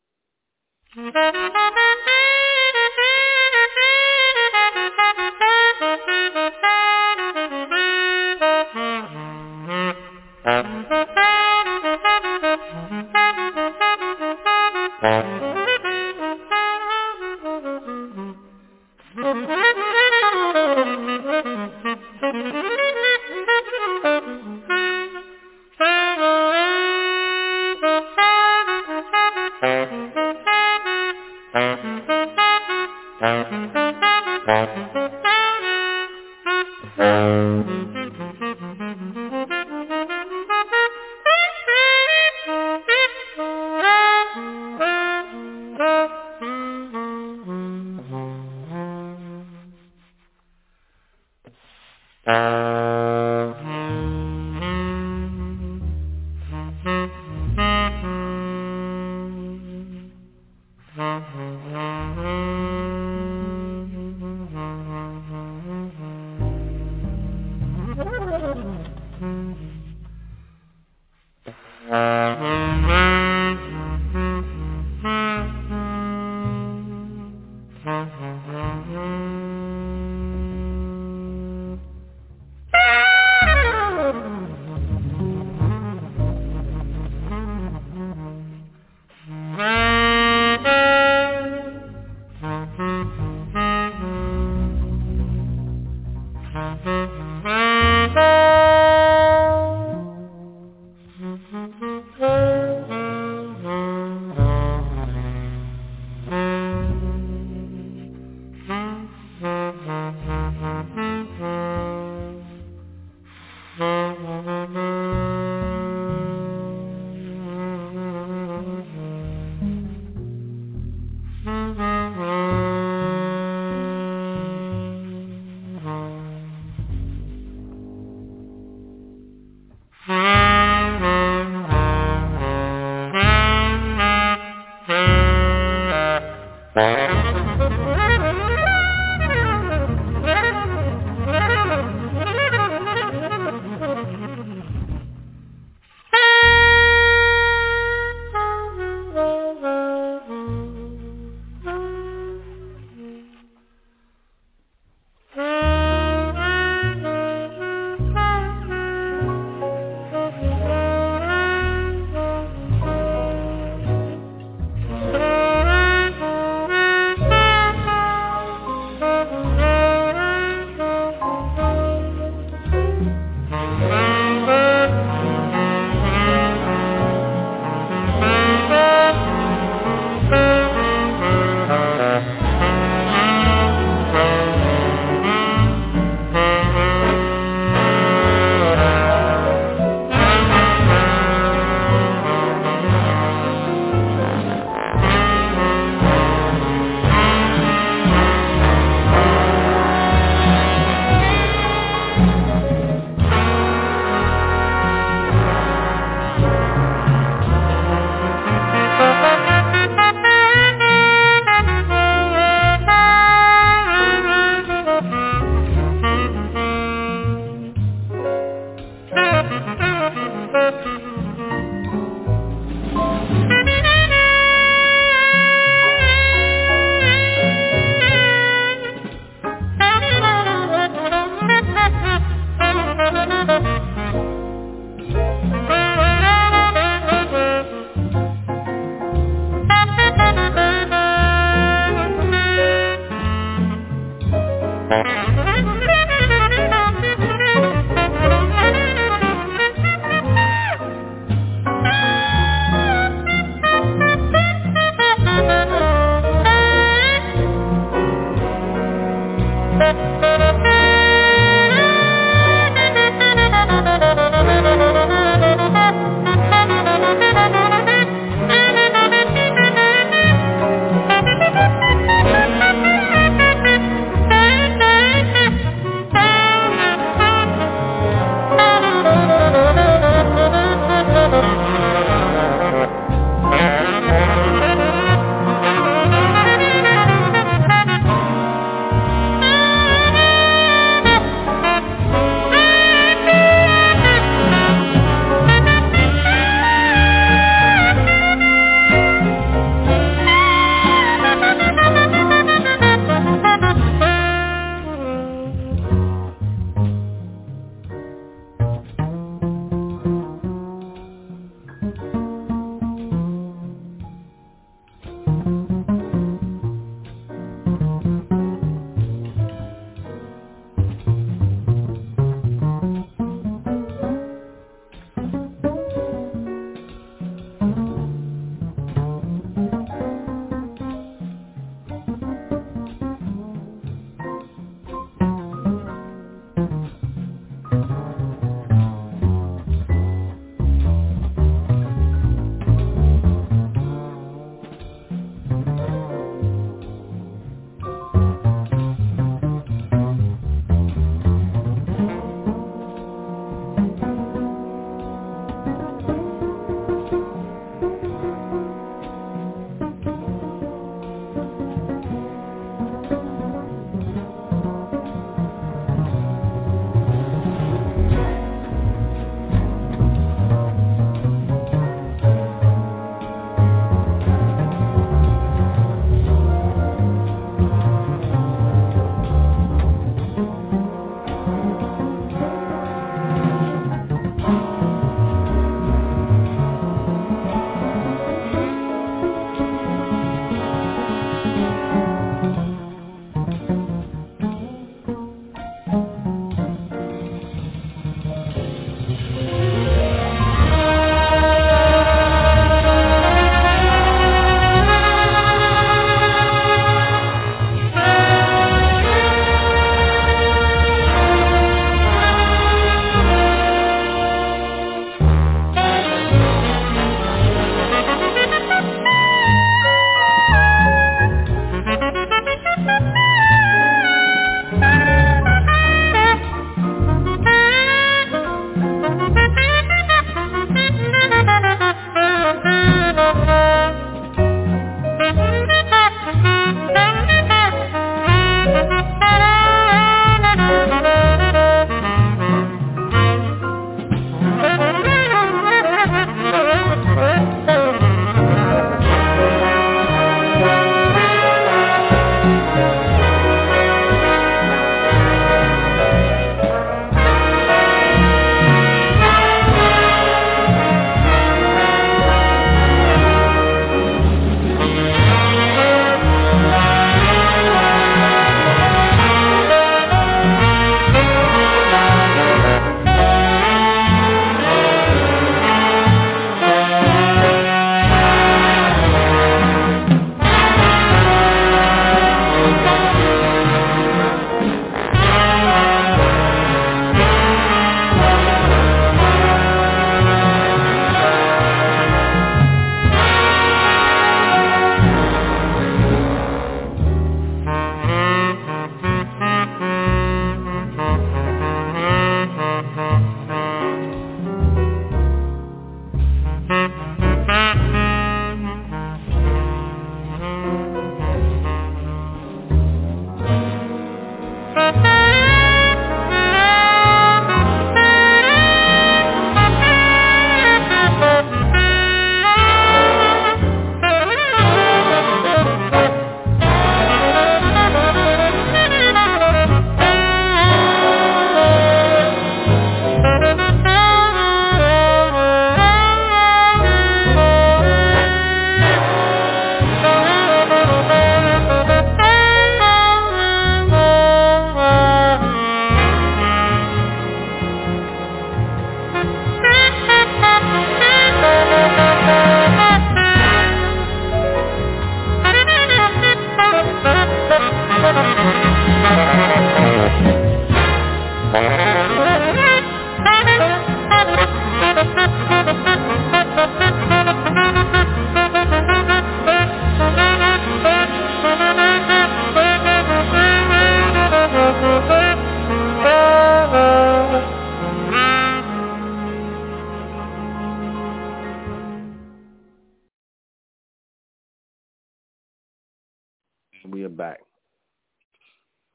And we are back.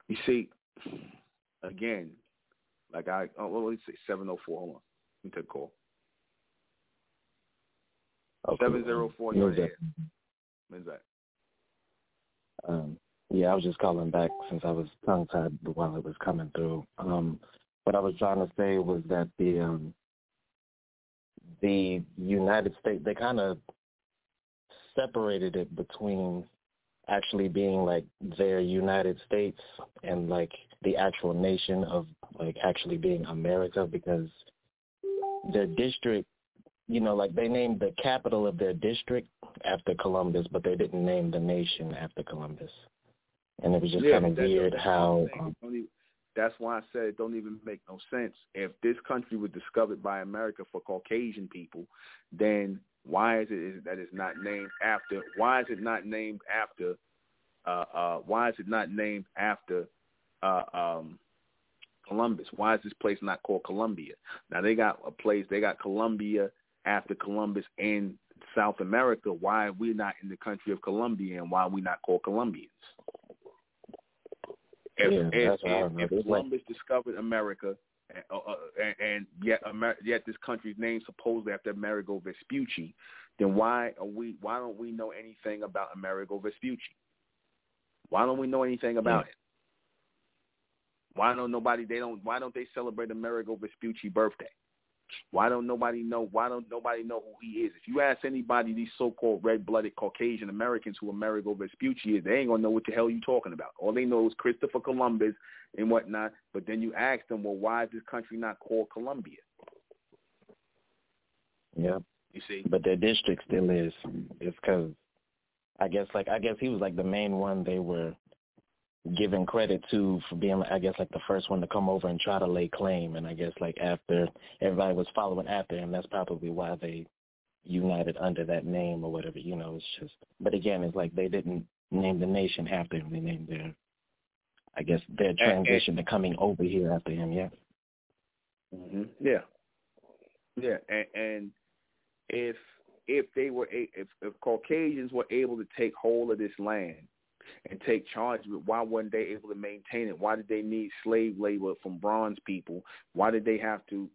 You see, again, like let's say 704. Hold on. Let me take a call. Okay. 704. You're there. When's that? Yeah, I was just calling back since I was tongue-tied while it was coming through. What I was trying to say was that the United States, they kind of separated it between actually being like their United States and like the actual nation of like actually being America, because their district, you know, like they named the capital of their district after Columbus, but they didn't name the nation after Columbus. And it was just kind of weird how... That's why I said it don't even make no sense. If this country was discovered by America for Caucasian people, then why is it that it's not named after? Why is it not named after? Why is it not named after Columbus? Why is this place not called Columbia? Now they got a place. They got Columbia after Columbus in South America. Why are we not in the country of Colombia, and why are we not called Colombians? If Columbus discovered America, and yet this country's named supposedly after Amerigo Vespucci, then why don't we know anything about Amerigo Vespucci? Why don't we know anything about it? Why don't they celebrate Amerigo Vespucci's birthday? Why don't nobody know who he is? If you ask anybody, these so-called red-blooded Caucasian Americans who Amerigo Vespucci is, they ain't gonna know what the hell you talking about. All they know is Christopher Columbus and whatnot. But then you ask them, well, why is this country not called Colombia? Yeah, you see. But their district still is. It's because I guess he was like the main one they were giving credit to for being, I guess, like the first one to come over and try to lay claim. And I guess like after everybody was following after him, that's probably why they united under that name or whatever, you know. It's just, but again, it's like they didn't name the nation after him. They named their, I guess, their transition to coming over here after him. Yeah. Mm-hmm. Yeah. Yeah. And if Caucasians were able to take hold of this land and take charge of it, why weren't they able to maintain it? Why did they need slave labor from bronze people? Why did they have to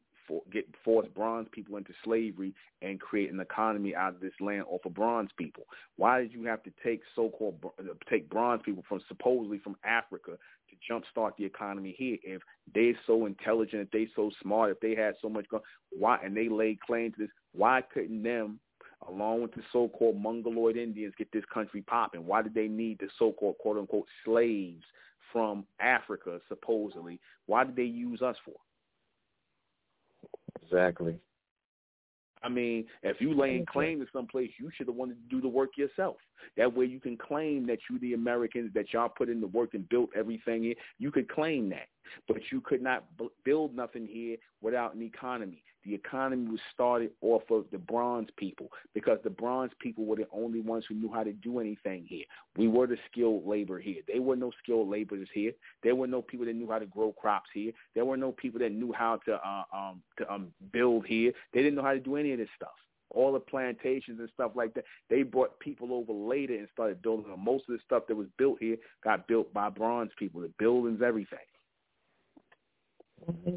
force bronze people into slavery and create an economy out of this land off of bronze people? Why did you have to take bronze people from supposedly from Africa to jumpstart the economy here? If they're so intelligent, if they're so smart, if they had so much going, why, and they laid claim to this, why couldn't them, along with the so-called Mongoloid Indians, get this country popping? Why did they need the so-called, quote-unquote, slaves from Africa, supposedly? Why did they use us for? Exactly. I mean, if you laying claim to someplace, you should have wanted to do the work yourself. That way you can claim that you the Americans, that y'all put in the work and built everything here. You could claim that, but you could not build nothing here without an economy. The economy was started off of the bronze people, because the bronze people were the only ones who knew how to do anything here. We were the skilled labor here. There were no skilled laborers here. There were no people that knew how to grow crops here. There were no people that knew how to build here. They didn't know how to do any of this stuff. All the plantations and stuff like that, they brought people over later and started building them. Most of the stuff that was built here got built by bronze people, the buildings, everything. Mm-hmm.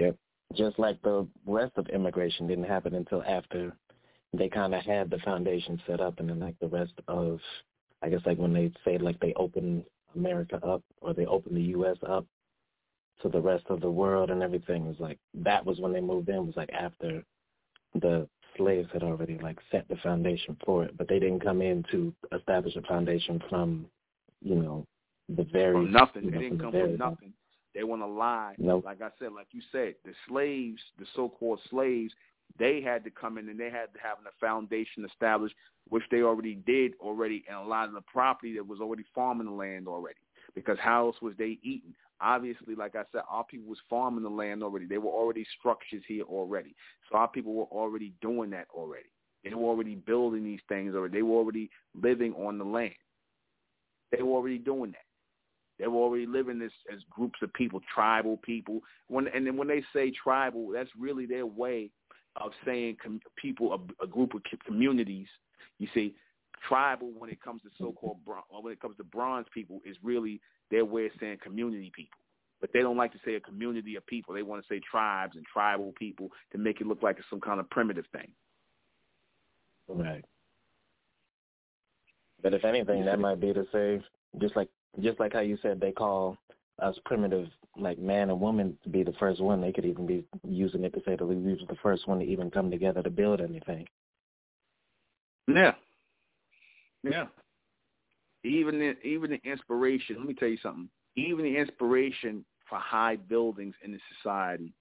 Yep. Just like the rest of immigration didn't happen until after they kind of had the foundation set up, and then like the rest of, I guess, like when they say like they open America up, or they open the U.S. up to the rest of the world and everything, was like that was when they moved in, was like after the slaves had already like set the foundation for it, but they didn't come in to establish a foundation from, you know, the very, from nothing. You know, they didn't come from nothing. They want to lie. Nope. Like I said, like you said, the slaves, the so-called slaves, they had to come in and they had to have a foundation established, which they already did, and a lot of the property that was already farming the land already, because how else was they eating? Obviously, like I said, our people was farming the land already. They were already structures here already. So our people were already doing that already. They were already building these things already. They were already living on the land. They were already doing that. They were already living as groups of people, tribal people. And then when they say tribal, that's really their way of saying people, a group of communities, you see, tribal when it comes to so-called bronze people is really their way of saying community people. But they don't like to say a community of people. They want to say tribes and tribal people to make it look like it's some kind of primitive thing. Right. But if anything, that might be to say, just like how you said they call us primitive, like man and woman to be the first one. They could even be using it to say that we were the first one to even come together to build anything. Yeah. Yeah. Even the inspiration, let me tell you something, even the inspiration for high buildings in the society,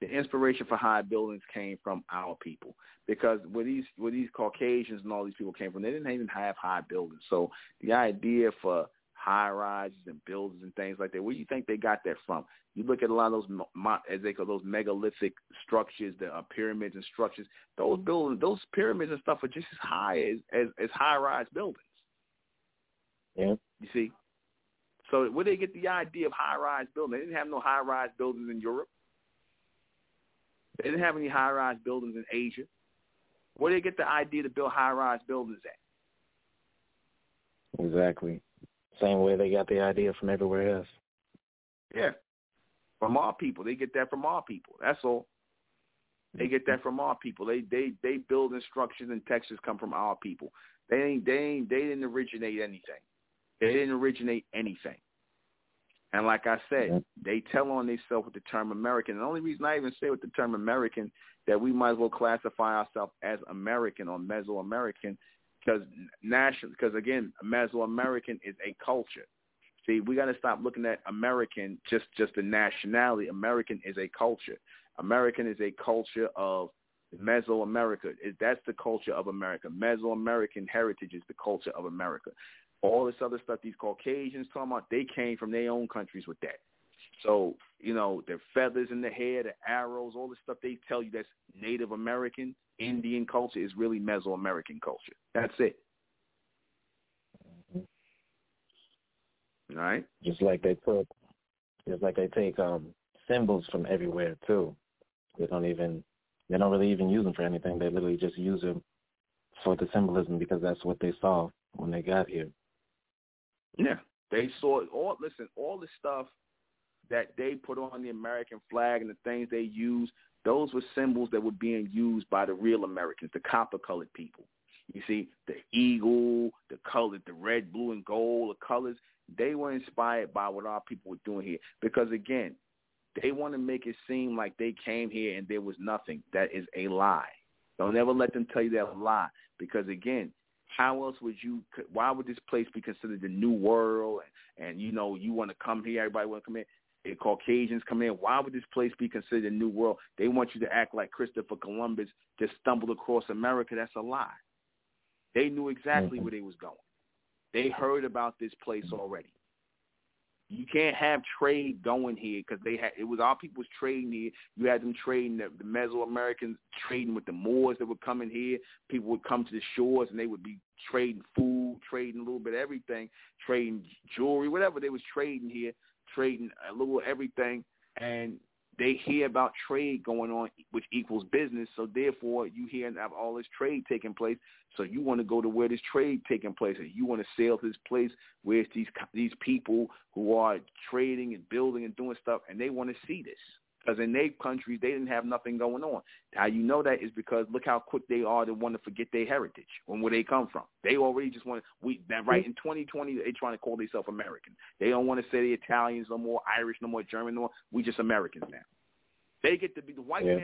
the inspiration for high buildings came from our people, because where these Caucasians and all these people came from, they didn't even have high buildings. So the idea for high rises and buildings and things like that, where do you think they got that from? You look at a lot of those, as they call those megalithic structures, the pyramids and structures. Those buildings, those pyramids and stuff are just as high as high rise buildings. Yeah. You see. So where did they get the idea of high rise buildings? They didn't have no high rise buildings in Europe. They didn't have any high-rise buildings in Asia. Where do they get the idea to build high-rise buildings at? Exactly. Same way they got the idea from everywhere else. Yeah. From our people. They get that from our people. That's all. They get that from our people. They build instructions and texts come from our people. They didn't originate anything. They didn't originate anything. And like I said, they tell on themselves with the term American. And the only reason I even say with the term American that we might as well classify ourselves as American or Mesoamerican, because again, Mesoamerican is a culture. See, we got to stop looking at American just the nationality. American is a culture. American is a culture of Mesoamerica. That's the culture of America. Mesoamerican heritage is the culture of America. All this other stuff these Caucasians talking about, they came from their own countries with that. So, you know, their feathers in the hair, the arrows, all this stuff they tell you that's Native American, Indian culture is really Mesoamerican culture. That's it. All right? Just like they take symbols from everywhere too. They don't really even use them for anything. They literally just use them for the symbolism because that's what they saw when they got here. Yeah, they saw all the stuff that they put on the American flag and the things they used, those were symbols that were being used by the real Americans, the copper-colored people. You see, the eagle, the red, blue, and gold, the colors, they were inspired by what our people were doing here. Because, again, they want to make it seem like they came here and there was nothing. That is a lie. Don't ever let them tell you that lie. Because, again, why would this place be considered the New World? And you know, you want to come here, everybody want to come in. If Caucasians come in, why would this place be considered the New World? They want you to act like Christopher Columbus just stumbled across America. That's a lie. They knew exactly where they was going. They heard about this place already. You can't have trade going here because our people was trading here. You had them trading, the Mesoamericans trading with the Moors that were coming here. People would come to the shores and they would be trading food, trading a little bit of everything, trading jewelry, whatever they was trading here, trading a little everything. And they hear about trade going on, which equals business. So therefore, you hear and have all this trade taking place. So you want to go to where this trade taking place, and you want to sail to this place where it's these people who are trading and building and doing stuff, and they want to see this because in their countries they didn't have nothing going on. How you know that is because look how quick they are to want to forget their heritage and where they come from. They already just want to, right in 2020 they're trying to call themselves American. They don't want to say the Italians no more, Irish no more, German no more. We just Americans now. They get to be the white man.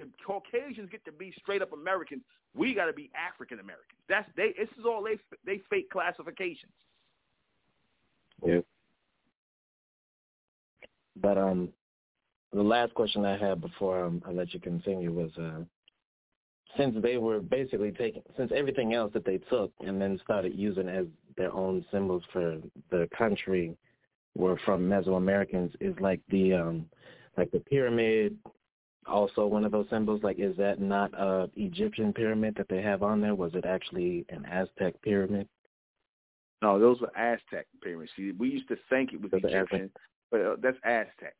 The Caucasians get to be straight up Americans. We got to be African Americans. This is all they fake classifications. Yeah. But the last question I had before I let you continue was since everything else that they took and then started using as their own symbols for the country were from Mesoamericans, is like the pyramid also one of those symbols? Like, is that not an Egyptian pyramid that they have on there? Was it actually an Aztec pyramid? No, those were Aztec pyramids. See, we used to think it was Egyptian, but that's Aztec.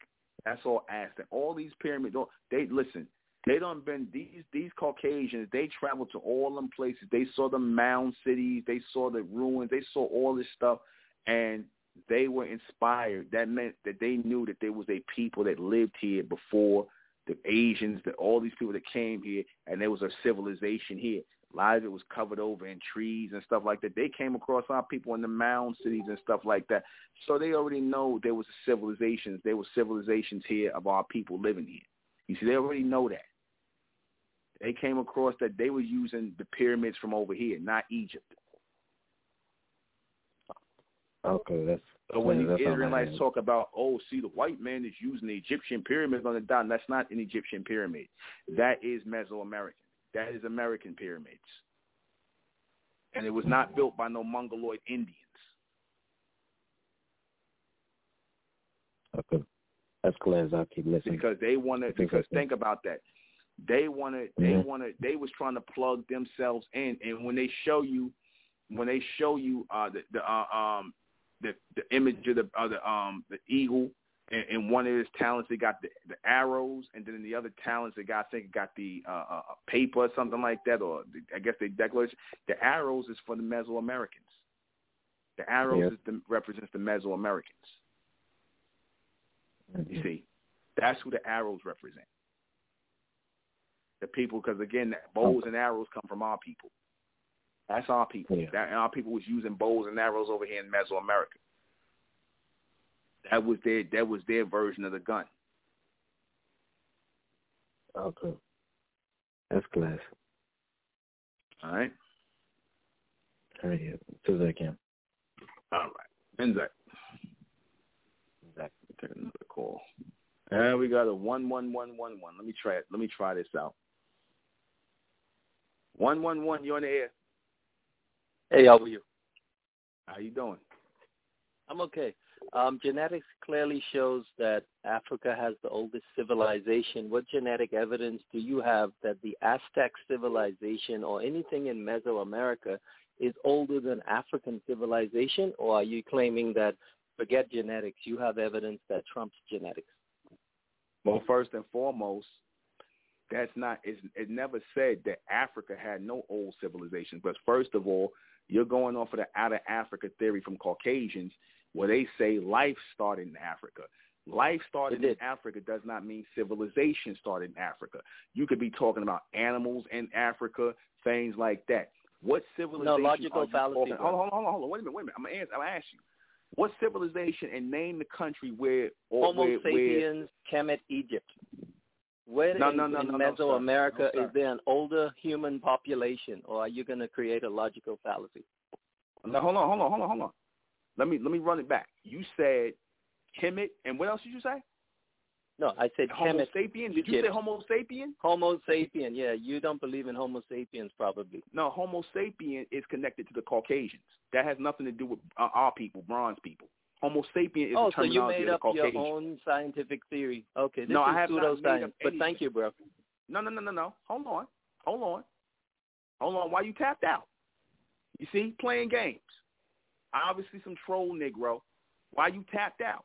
That's all Aztec. All these pyramids, listen, They done been, these Caucasians, they traveled to all them places. They saw the mound cities. They saw the ruins. They saw all this stuff, and they were inspired. That meant that they knew that there was a people that lived here before the Asians, that all these people that came here, and there was a civilization here. A lot of it was covered over in trees and stuff like that. They came across our people in the mound cities and stuff like that. So they already know there was civilizations. There were civilizations here of our people living here. You see, they already know that. They came across that they were using the pyramids from over here, not Egypt. Okay, that's... So when the Israelites talk about, oh, see, the white man is using the Egyptian pyramids on the dot, that's not an Egyptian pyramid. That is Mesoamerican. That is American pyramids. And it was not built by no Mongoloid Indians. Okay. That's clear as I keep listening. Because they want to, because think about that. They want to, they was trying to plug themselves in. And when they show you the image of the eagle, and one of his talents, they got the arrows, and then in the other talents, the guy, I think, got the paper or something like that, or I guess they declaration. The arrows is for the Mesoamericans. The arrows represents the Mesoamericans. Mm-hmm. You see, that's who the arrows represent. The people, because again, bows and arrows come from our people. That's our people. Yeah. That, and our people was using bows and arrows over here in Mesoamerica. That was their version of the gun. Okay. That's class. All right. All right. To the camp. All right. And Zach. Take another call. And we got a 11111. Let me try it. Let me try this out. 111. You're on the air. Hey, how are you? How you doing? I'm okay. Genetics clearly shows that Africa has the oldest civilization. What genetic evidence do you have that the Aztec civilization or anything in Mesoamerica is older than African civilization, or are you claiming that, forget genetics, you have evidence that trumps genetics? Well, first and foremost, that's not, it never said that Africa had no old civilization. But first of all, you're going off of the out of Africa theory from Caucasians, where they say life started in Africa. Life started in Africa does not mean civilization started in Africa. You could be talking about animals in Africa, things like that. What civilization? No, logical fallacy. Hold on. Wait a minute. I'm gonna ask you. What civilization, and name the country where Homo sapiens, Kemet, Egypt. Where in Mesoamerica is there an older human population, or are you going to create a logical fallacy? Now, hold on. Let me run it back. You said Kemet, and what else did you say? No, I said Homo sapien. Did you say Homo sapien? Homo sapien, yeah. You don't believe in Homo sapiens, probably. No, Homo sapien is connected to the Caucasians. That has nothing to do with our people, bronze people. Homo sapien is a terminology of the Caucasians. Oh, so you made up your own scientific theory. Okay, this is pseudoscience, but thank you, bro. No. Hold on. Why you tapped out? You see, playing games. Obviously some troll Negro. Why you tapped out?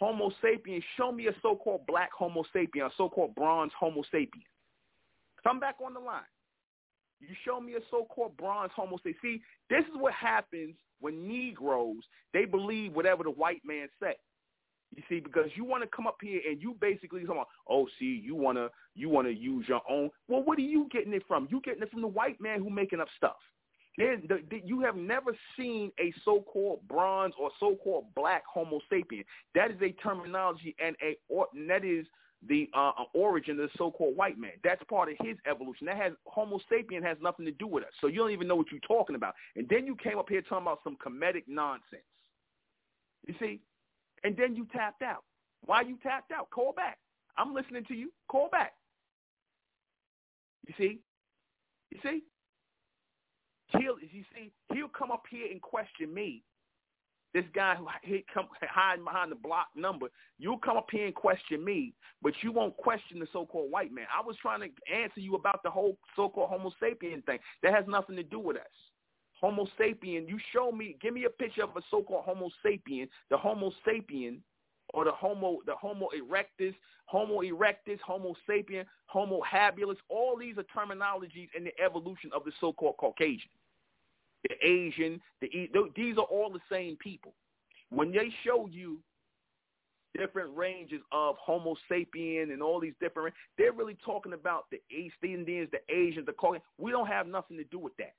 Homo sapien, show me a so-called black Homo sapien, a so-called bronze Homo sapien. Come back on the line. You show me a so-called bronze Homo sapien. See, this is what happens when Negroes, they believe whatever the white man said. You see, because you want to come up here and you basically come on, you want to use your own. Well, what are you getting it from? You getting it from the white man who making up stuff. You have never seen a so-called bronze or so-called black Homo sapien. That is a terminology, and that is the origin of the so-called white man. That's part of his evolution. Homo sapien has nothing to do with us. So you don't even know what you're talking about. And then you came up here talking about some comedic nonsense. You see? And then you tapped out. Why you tapped out? Call back. I'm listening to you. Call back. You see? He'll come up here and question me. This guy who come hiding behind the block number, you'll come up here and question me, but you won't question the so-called white man. I was trying to answer you about the whole so-called Homo sapien thing. That has nothing to do with us. Homo sapien, give me a picture of a so-called Homo sapien. The Homo sapien or the Homo erectus, Homo sapien, Homo habilis. All these are terminologies in the evolution of the so-called Caucasian, the Asian. These are all the same people. When they show you different ranges of Homo sapien and all these different, they're really talking about the East Indians, the Asians, the Caucasians. We don't have nothing to do with that.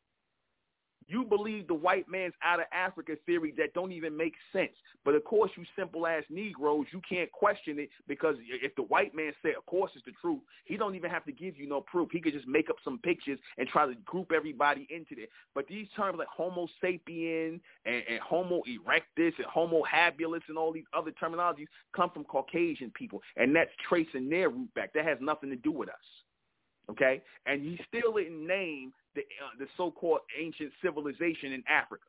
You believe the white man's out of Africa theory that don't even make sense. But, of course, you simple-ass Negroes, you can't question it, because if the white man said, of course, it's the truth, he don't even have to give you no proof. He could just make up some pictures and try to group everybody into it. But these terms like Homo sapien and Homo erectus and Homo habilis and all these other terminologies come from Caucasian people, and that's tracing their root back. That has nothing to do with us. Okay? And he still didn't name the so-called ancient civilization in Africa.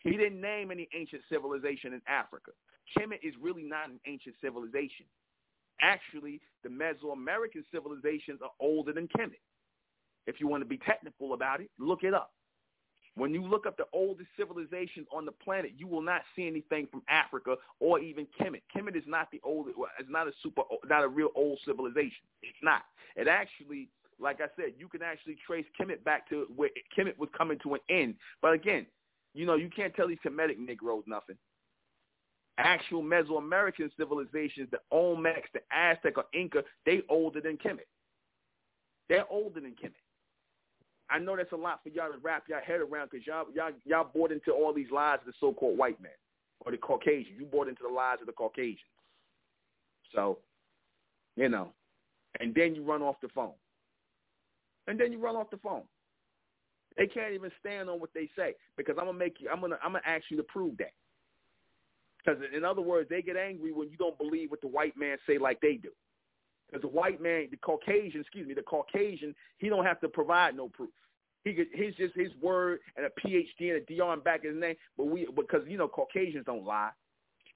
He didn't name any ancient civilization in Africa. Kemet is really not an ancient civilization. Actually, the Mesoamerican civilizations are older than Kemet. If you want to be technical about it, look it up. When you look up the oldest civilizations on the planet, you will not see anything from Africa or even Kemet. Kemet is not the oldest. It's not not a real old civilization. It's not. It actually, like I said, you can actually trace Kemet back to where Kemet was coming to an end. But again, you know, you can't tell these Kemetic Negroes nothing. Actual Mesoamerican civilizations, the Olmecs, the Aztec, or Inca, they older than Kemet. They're older than Kemet. I know that's a lot for y'all to wrap your head around, because y'all bought into all these lies of the so-called white man or the Caucasian. You bought into the lies of the Caucasians. So, you know, and then you run off the phone. They can't even stand on what they say, because I'm gonna ask you to prove that. Because in other words, they get angry when you don't believe what the white man say like they do. Because the Caucasian, he don't have to provide no proof. He's just his word and a PhD and a DR and back in his name. But because you know Caucasians don't lie.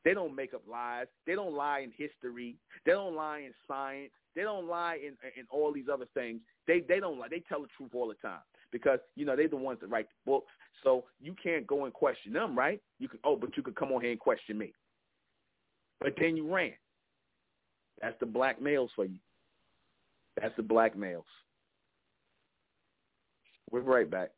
They don't make up lies. They don't lie in history. They don't lie in science. They don't lie in all these other things. They don't lie. They tell the truth all the time, because, you know, they're the ones that write the books. So you can't go and question them, right? But you could come on here and question me. But then you ran. That's the black males for you. That's the black males. We're right back.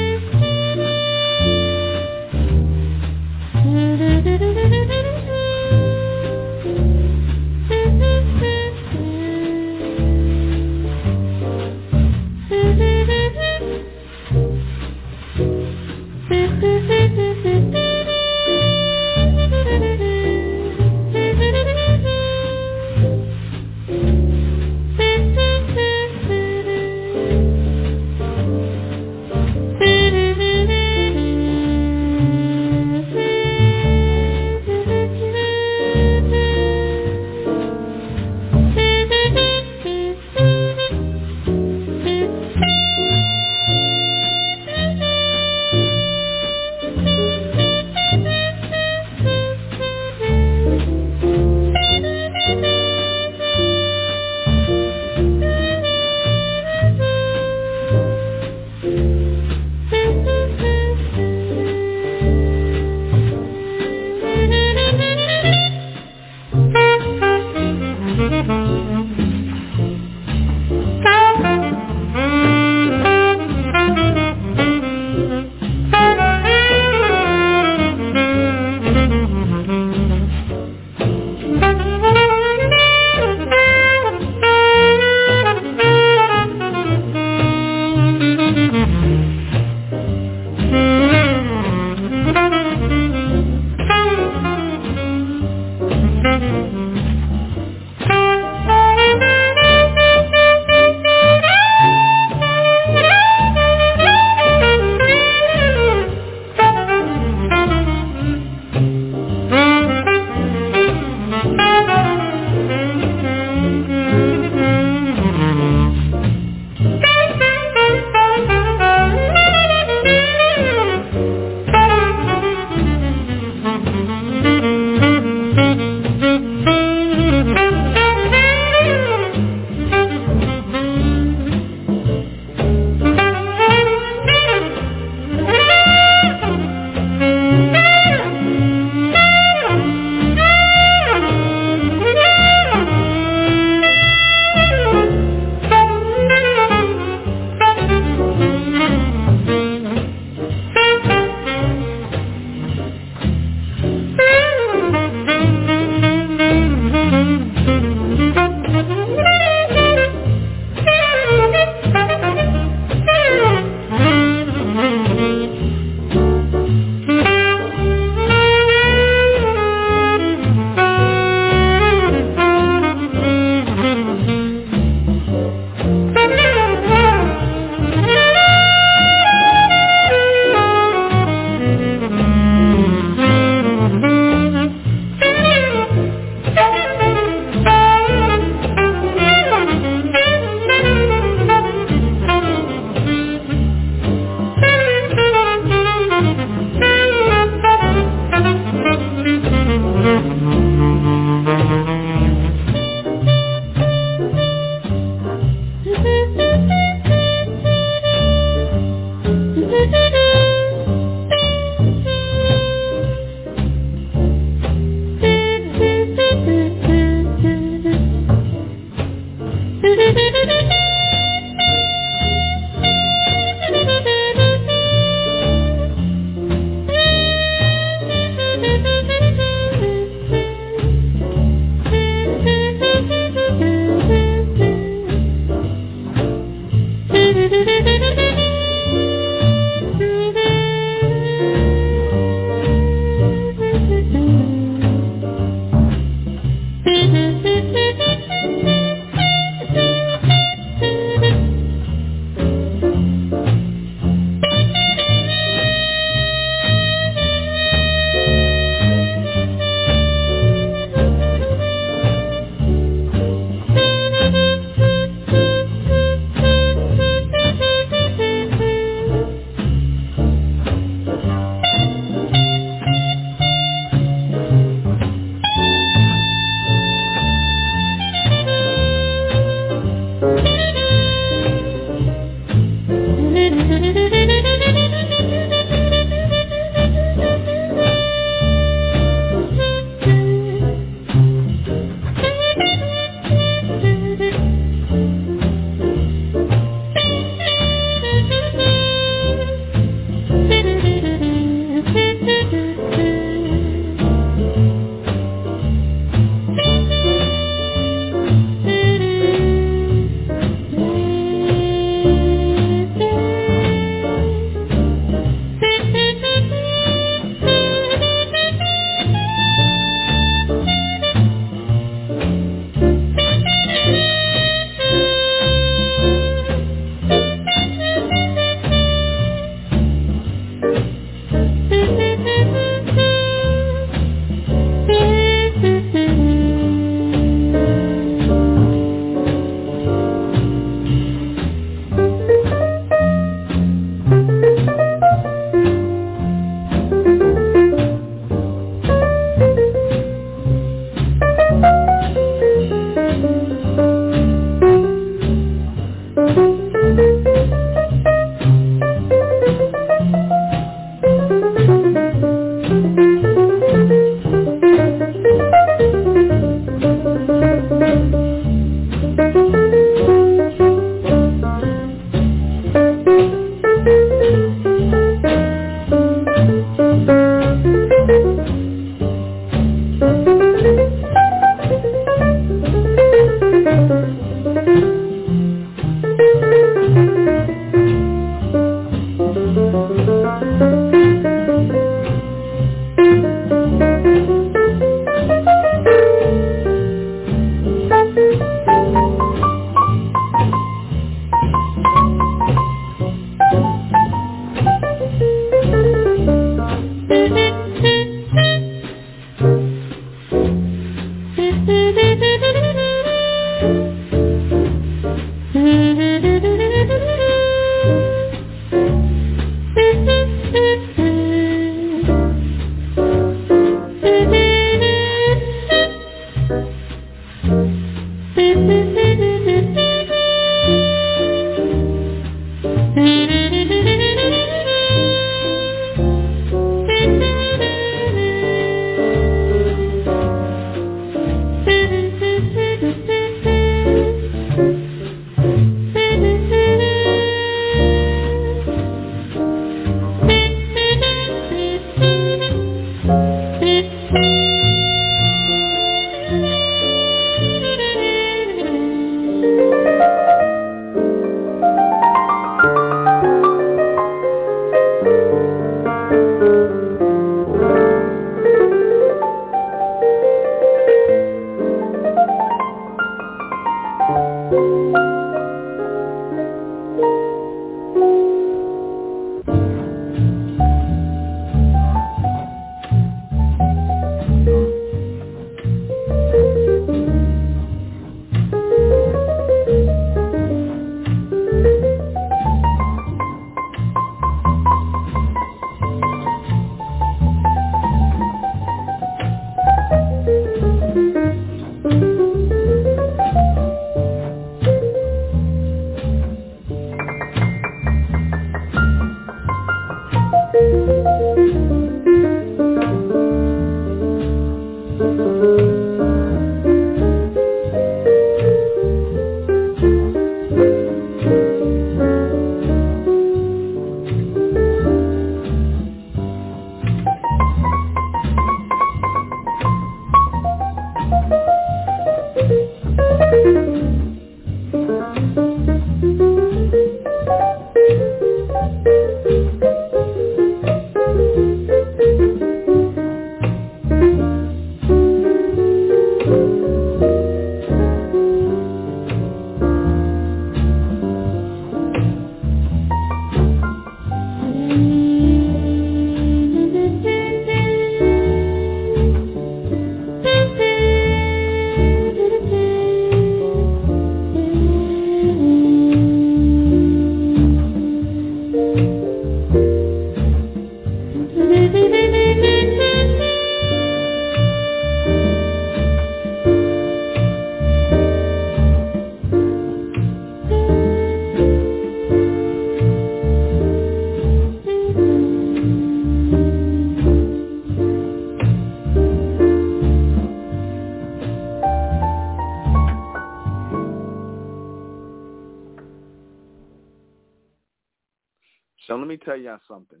So let me tell y'all something.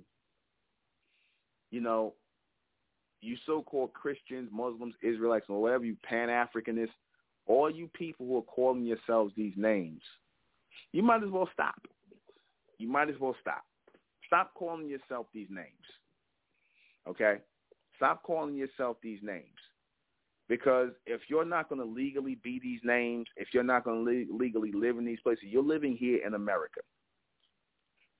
You know, you so-called Christians, Muslims, Israelites, or whatever you Pan-Africanists, all you people who are calling yourselves these names, you might as well stop. You might as well stop. Stop calling yourself these names, okay? Stop calling yourself these names, because if you're not going to legally be these names, if you're not going to legally live in these places, you're living here in America.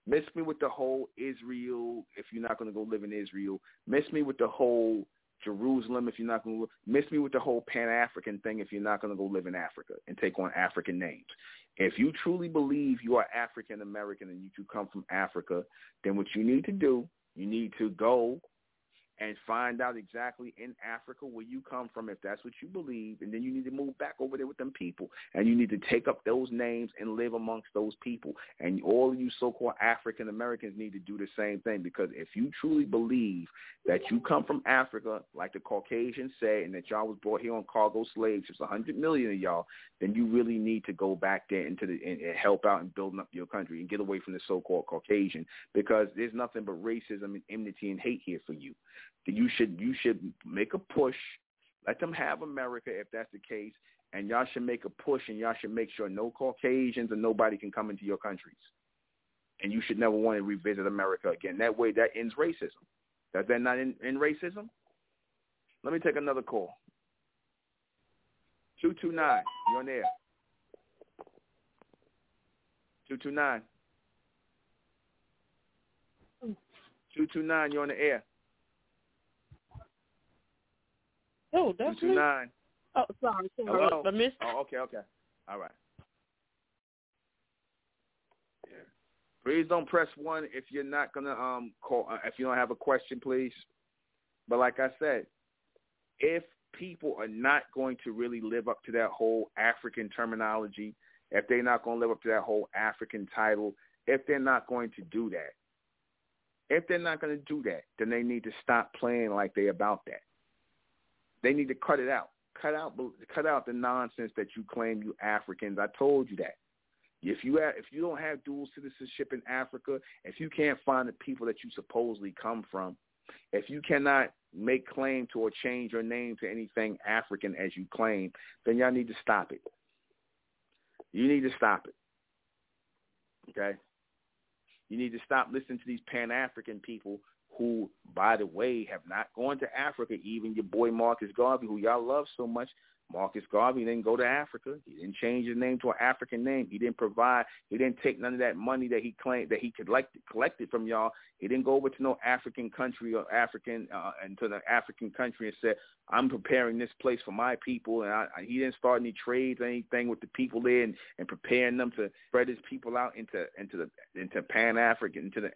Miss me with the whole Israel if you're not going to go live in Israel. Miss me with the whole Jerusalem if you're not going to live. Miss me with the whole Pan-African thing if you're not going to go live in Africa and take on African names. If you truly believe you are African-American and you do come from Africa, then what you need to do, you need to go and find out exactly in Africa where you come from if that's what you believe, and then you need to move back over there with them people, and you need to take up those names and live amongst those people. And all of you so-called African Americans need to do the same thing, because if you truly believe that you come from Africa, like the Caucasians say, and that y'all was brought here on cargo slave ships, 100 million of y'all, then you really need to go back there and help out in building up your country and get away from the so-called Caucasian, because there's nothing but racism and enmity and hate here for you. You should make a push. Let them have America if that's the case, and y'all should make a push, and y'all should make sure no Caucasians and nobody can come into your countries. And you should never want to revisit America again. That way, that ends racism. Does that not end racism? Let me take another call. 229, you're on air. 229. 229, you're on the air. Oh, that's 229. Me? Oh, sorry. Hello? I missed. Oh, okay. All right. Yeah. Please don't press one if you're not gonna call if you don't have a question, please. But like I said, if people are not going to really live up to that whole African terminology, if they're not going to live up to that whole African title, if they're not going to do that, then they need to stop playing like they about that. They need to cut it out. Cut out the nonsense that you claim you Africans. I told you that. If you don't have dual citizenship in Africa, if you can't find the people that you supposedly come from, if you cannot make claim to or change your name to anything African as you claim, then y'all need to stop it. You need to stop it. Okay? You need to stop listening to these Pan-African people who, by the way, have not gone to Africa. Even your boy Marcus Garvey, who y'all love so much, Marcus Garvey didn't go to Africa. He didn't change his name to an African name. He didn't provide. He didn't take none of that money that he claimed that he collected from y'all. He didn't go over to no African country or and said, "I'm preparing this place for my people." And he didn't start any trades or anything with the people there and preparing them to spread his people out into Pan-Africa, into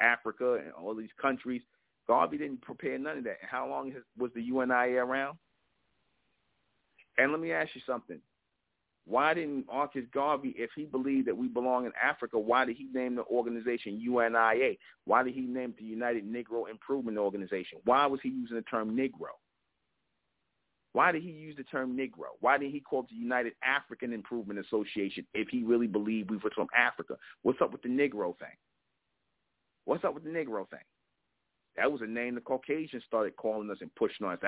Africa and all these countries. Garvey didn't prepare none of that. And how long was the UNIA around? And let me ask you something. Why didn't Marcus Garvey, if he believed that we belong in Africa, why did he name the organization UNIA? Why did he name the United Negro Improvement Organization? Why was he using the term Negro? Why did he use the term Negro? Why didn't he call it the United African Improvement Association if he really believed we were from Africa? What's up with the Negro thing? That was a name the Caucasians started calling us and pushing on us.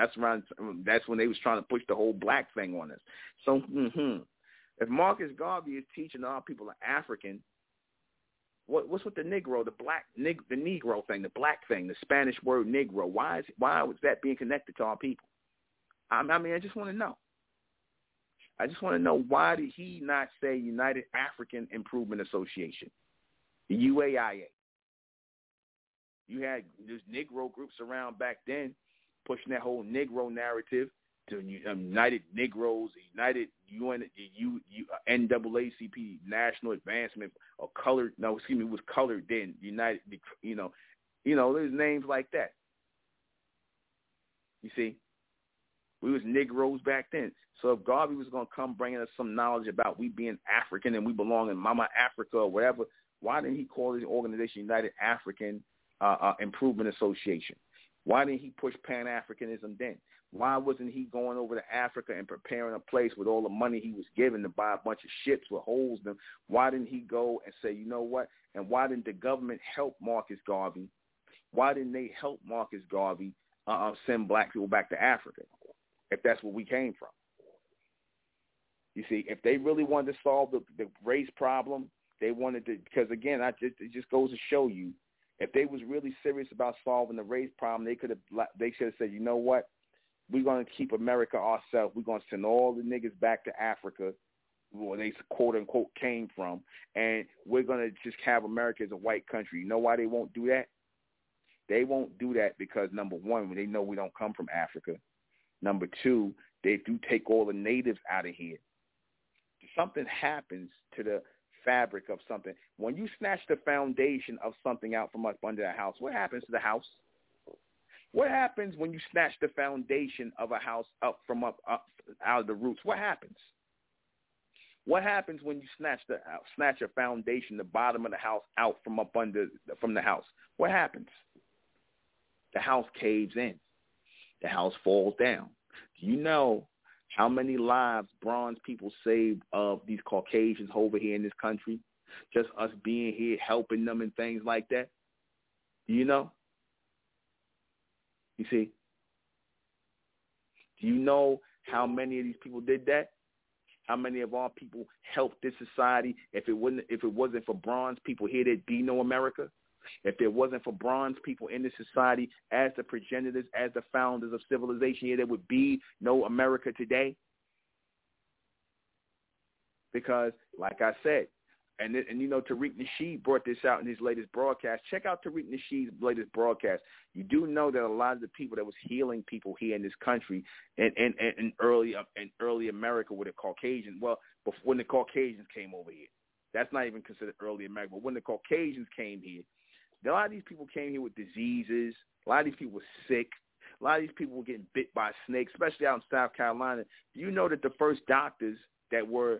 That's when they was trying to push the whole black thing on us. So if Marcus Garvey is teaching our people are African, what's with the Negro, the Negro thing, the black thing, the Spanish word Negro? Why was that being connected to our people? I just want to know. I just want to know, why did he not say United African Improvement Association, the UAIA? You had these Negro groups around back then pushing that whole Negro narrative to United Negroes, United NAACP, National Advancement, or colored. No, excuse me, it was colored then. United, there's names like that. You see, we was Negroes back then. So if Garvey was going to come bringing us some knowledge about we being African and we belong in Mama Africa or whatever, why didn't he call his organization United African Improvement Association? Why didn't he push Pan-Africanism then? Why wasn't he going over to Africa and preparing a place with all the money he was given to buy a bunch of ships with holes in them? Why didn't he go and say, you know what? And why didn't the government help Marcus Garvey? Why didn't they help Marcus Garvey send black people back to Africa if that's where we came from? You see, if they really wanted to solve the race problem, they wanted to, because again, it just goes to show you, if they was really serious about solving the race problem, they should have said, you know what? We're going to keep America ourselves. We're going to send all the niggas back to Africa, where they quote-unquote came from, and we're going to just have America as a white country. You know why they won't do that? They won't do that because, number one, they know we don't come from Africa. Number two, they do take all the natives out of here. Something happens to the fabric of something. When you snatch the foundation of something out from up under the house, what happens to the house? What happens when you snatch the foundation of a house up out of the roots? What happens? What happens when you snatch a foundation, the bottom of the house out from up under from the house? What happens? The house caves in. The house falls down. Do you know how many lives bronze people saved of these Caucasians over here in this country? Just us being here, helping them and things like that. Do you know? You see? Do you know how many of these people did that? How many of our people helped this society? If it wasn't for bronze people here, there'd be no America. If there wasn't for bronze people in this society as the progenitors, as the founders of civilization here, there would be no America today. Because, like I said, and you know, Tariq Nasheed brought this out in his latest broadcast. Check out Tariq Nasheed's latest broadcast. You do know that a lot of the people that was healing people here in this country in early America were the Caucasians. Well, before, when the Caucasians came over here. That's not even considered early America. But when the Caucasians came here, a lot of these people came here with diseases. A lot of these people were sick. A lot of these people were getting bit by snakes, especially out in South Carolina. Do you know that the first doctors that were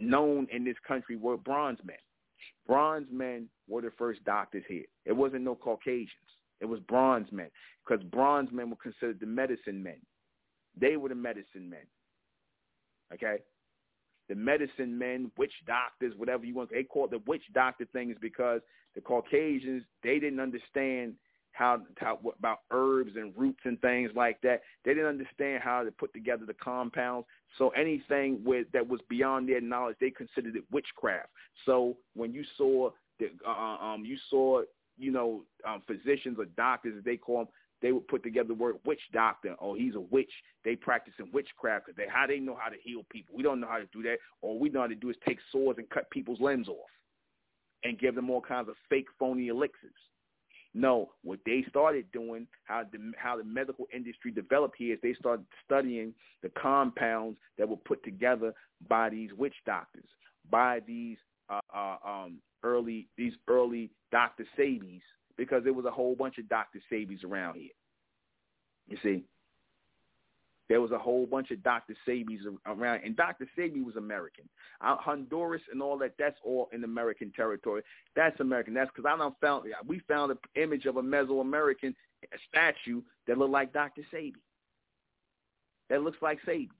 known in this country were bronze men? Bronze men were the first doctors here. It wasn't no Caucasians. It was bronze men, because bronze men were considered the medicine men. They were the medicine men. Okay? The medicine men, witch doctors, whatever you want. They call it the witch doctor thing is because the Caucasians, they didn't understand how about herbs and roots and things like that. They didn't understand how to put together the compounds. So anything that was beyond their knowledge, they considered it witchcraft. So when you saw physicians or doctors, as they call them, they would put together the word witch doctor. Oh, he's a witch. They practicing witchcraft because how they know how to heal people. We don't know how to do that. All we know how to do is take swords and cut people's limbs off and give them all kinds of fake, phony elixirs. No, what they started doing, how the medical industry developed here, is they started studying the compounds that were put together by these witch doctors, by these early Dr. Sabies. Because there was a whole bunch of Dr. Sabies around here. You see? There was a whole bunch of Dr. Sabies around. And Dr. Sabie was American. Honduras and all that, that's all in American territory. That's American. That's because we found an image of a Mesoamerican statue that looked like Dr. Sabie. That looks like Sabie.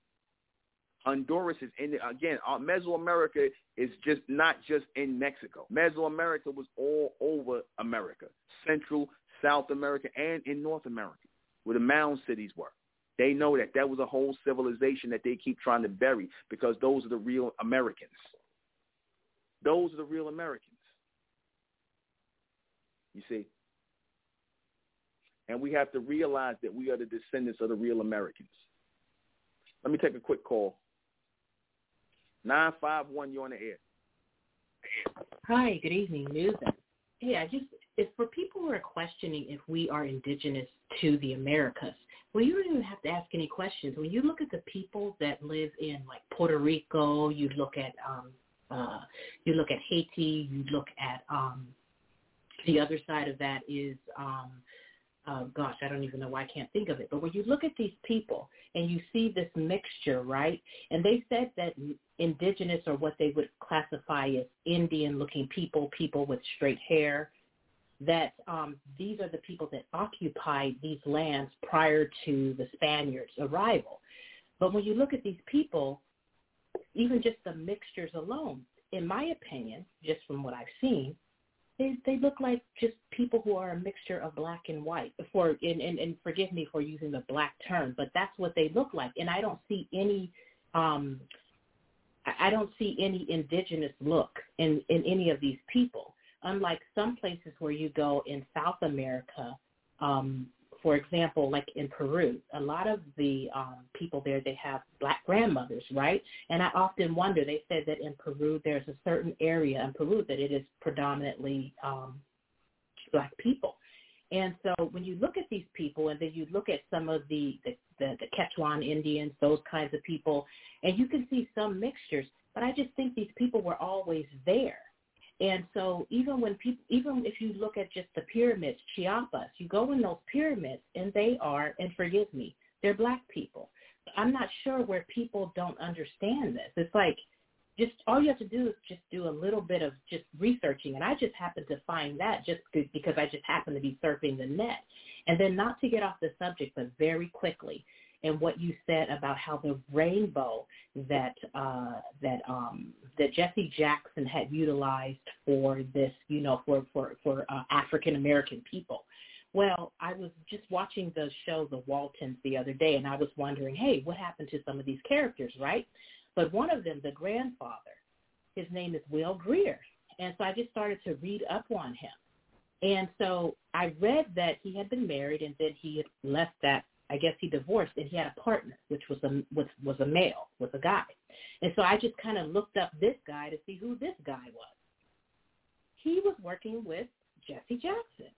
Honduras is in it. Again, Mesoamerica is just not just in Mexico. Mesoamerica was all over America, Central, South America, and in North America, where the mound cities were. They know that. That was a whole civilization that they keep trying to bury because those are the real Americans. Those are the real Americans. You see? And we have to realize that we are the descendants of the real Americans. Let me take a quick call. 951, you're on the air. Hi, good evening, Nuben. Yeah, it's for people who are questioning if we are indigenous to the Americas. Well, you don't even have to ask any questions. When you look at the people that live in like Puerto Rico, you look at Haiti, you look at the other side of that is. Gosh, I don't even know why I can't think of it. But when you look at these people and you see this mixture, right, and they said that indigenous are what they would classify as Indian-looking people, people with straight hair, that these are the people that occupied these lands prior to the Spaniards' arrival. But when you look at these people, even just the mixtures alone, in my opinion, just from what I've seen, they look like just people who are a mixture of black and white. And forgive me for using the black term, but that's what they look like. And I don't see any indigenous look in any of these people, unlike some places where you go in South America, for example, like in Peru. A lot of the people there, they have black grandmothers, right? And I often wonder, they said that in Peru, there's a certain area in Peru that it is predominantly black people. And so when you look at these people, and then you look at some of the Quechuan Indians, those kinds of people, and you can see some mixtures, but I just think these people were always there. And so even if you look at just the pyramids, Chiapas, you go in those pyramids and they are, and forgive me, they're black people. I'm not sure where people don't understand this. It's like, just all you have to do is just do a little bit of just researching. And I just happened to find that just because I just happened to be surfing the net. And then, not to get off the subject, but very quickly, and what you said about how the rainbow that Jesse Jackson had utilized for this, you know, for African-American people. Well, I was just watching the show The Waltons the other day, and I was wondering, hey, what happened to some of these characters, right? But one of them, the grandfather, his name is Will Greer. And so I just started to read up on him. And so I read that he had been married, and then he had left that. I guess he divorced, and he had a partner, which was a male, was a guy. And so I just kind of looked up this guy to see who this guy was. He was working with Jesse Jackson.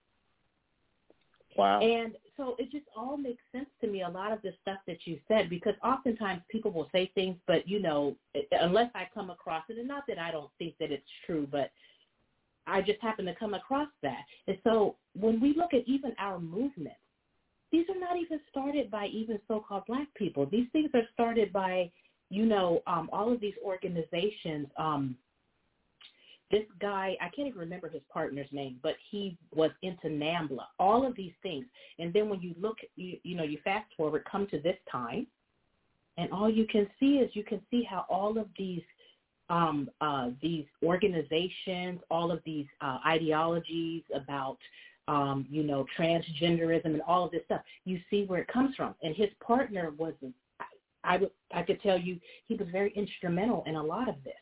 Wow. And so it just all makes sense to me, a lot of the stuff that you said, because oftentimes people will say things, but, you know, unless I come across it, and not that I don't think that it's true, but I just happen to come across that. And so when we look at even our movement, these are not even started by even so-called black people. These things are started by, you know, all of these organizations. This guy, I can't even remember his partner's name, but he was into NAMBLA, all of these things. And then when you look, you fast forward, come to this time, and all you can see is you can see how all of these organizations, all of these ideologies about transgenderism and all of this stuff, you see where it comes from. And his partner was, I could tell you, he was very instrumental in a lot of this.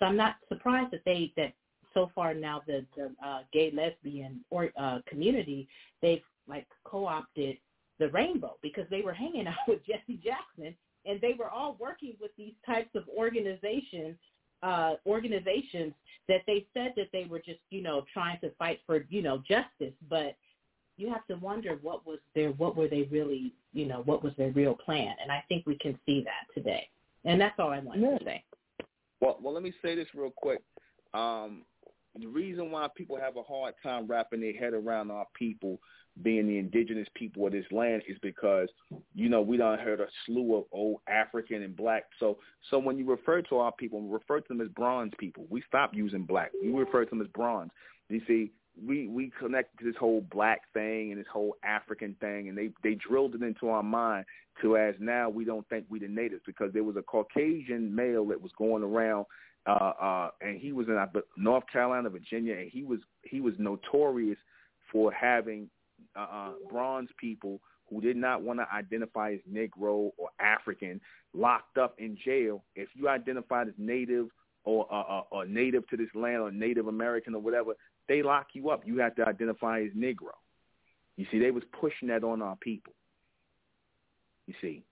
So I'm not surprised that so far now the gay, lesbian community, they've like co-opted the rainbow, because they were hanging out with Jesse Jackson and they were all working with these types of organizations that they said that they were just, you know, trying to fight for, you know, justice. But you have to wonder what was their real plan? And I think we can see that today. And that's all I wanted to say. Well, let me say this real quick. The reason why people have a hard time wrapping their head around our people being the indigenous people of this land is because, you know, we done heard a slew of old African and black. So when you refer to our people, we refer to them as bronze people. We stopped using black. We refer to them as bronze. You see, we connect to this whole black thing and this whole African thing, and they drilled it into our mind to as now we don't think we the natives, because there was a Caucasian male that was going around, and he was in North Carolina, Virginia, and he was notorious for having bronze people who did not want to identify as Negro or African locked up in jail. If you identified as native or native to this land or Native American or whatever, they lock you up. You have to identify as Negro. You see, they was pushing that on our people. You see.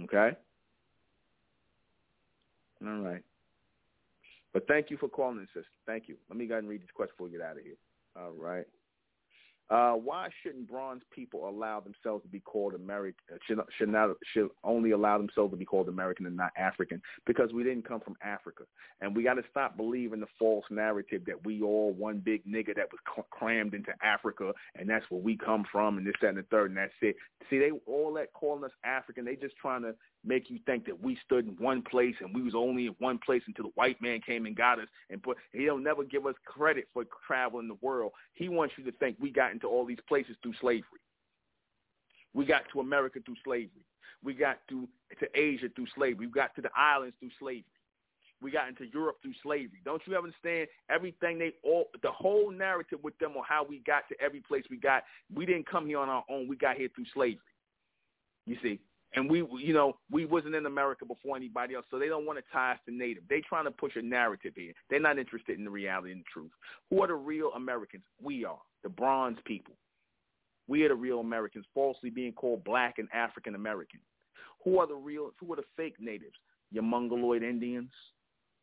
Okay? All right. But thank you for calling, sister. Thank you. Let me go ahead and read this question before we get out of here. All right. Why shouldn't bronze people allow themselves to be called American? Should only allow themselves to be called American and not African, because we didn't come from Africa, and we got to stop believing the false narrative that we all one big nigga that was crammed into Africa, and that's where we come from, and this, that, and the third, and that's it. See, they all that calling us African, they just trying to make you think that we stood in one place and we was only in one place until the white man came and got us. And put, he don't never give us credit for traveling the world. He wants you to think we got into all these places through slavery. We got to America through slavery. We got to Asia through slavery. We got to the islands through slavery. We got into Europe through slavery. Don't you understand? Everything the whole narrative with them on how we got to every place we got. We didn't come here on our own. We got here through slavery. You see? And we wasn't in America before anybody else, so they don't want to tie us to native. They're trying to push a narrative here. They're not interested in the reality and the truth. Who are the real Americans? We are, the bronze people. We are the real Americans, falsely being called black and African American. Who are the fake natives? Your Mongoloid Indians,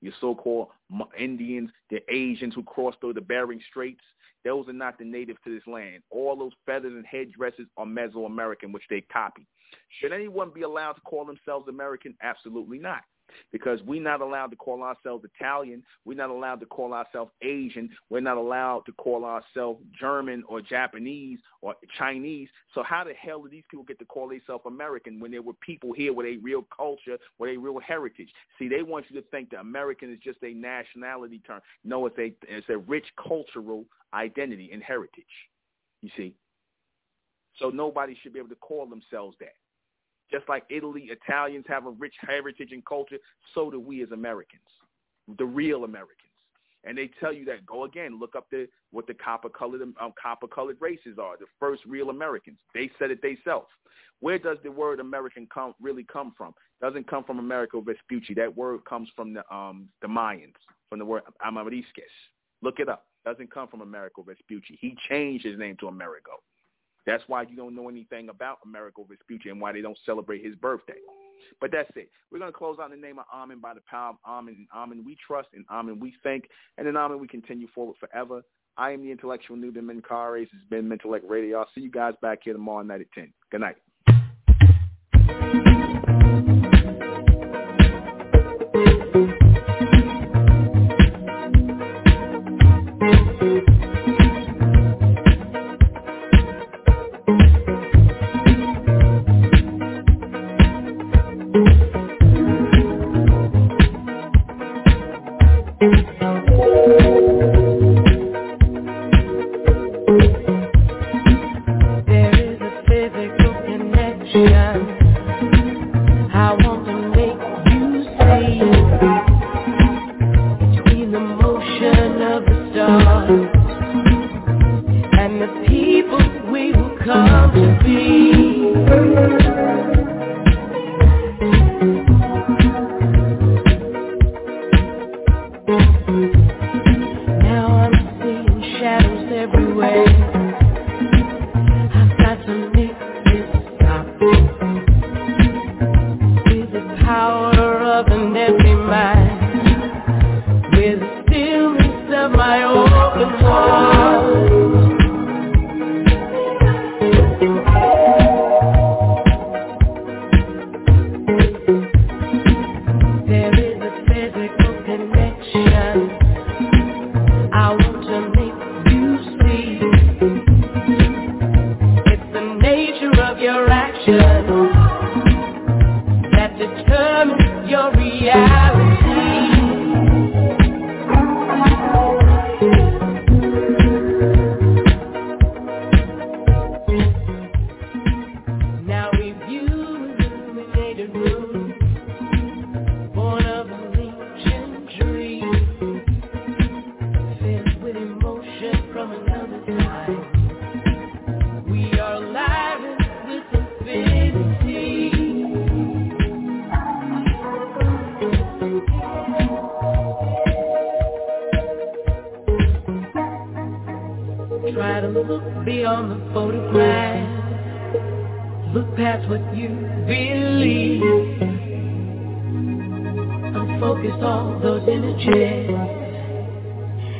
your so-called Indians, the Asians who crossed over the Bering Straits. Those are not the natives to this land. All those feathers and headdresses are Mesoamerican, which they copy. Should anyone be allowed to call themselves American? Absolutely not, because we're not allowed to call ourselves Italian. We're not allowed to call ourselves Asian. We're not allowed to call ourselves German or Japanese or Chinese. So how the hell do these people get to call themselves American when there were people here with a real culture, with a real heritage? See, they want you to think that American is just a nationality term. No, it's a rich cultural identity and heritage, you see. So nobody should be able to call themselves that. Just like Italy, Italians have a rich heritage and culture, so do we as Americans, the real Americans. And they tell you that, go again, look up what the copper-colored races are, the first real Americans. They said it themselves. Where does the word American really come from? It doesn't come from Amerigo Vespucci. That word comes from the Mayans, from the word Amarisques. Look it up. It doesn't come from Amerigo Vespucci. He changed his name to Amerigo. That's why you don't know anything about Amerigo Vespucci and why they don't celebrate his birthday. But that's it. We're going to close out in the name of Amen, by the power of Amen. Amen we trust, and Amen we thank, and in Amen we continue forward forever. I am the intellectual Nuben Menkara. This has been Mentellect Radio. I'll see you guys back here tomorrow night at 10. Good night.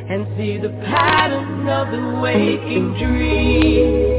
and see the pattern of the waking dream.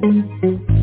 Thank you.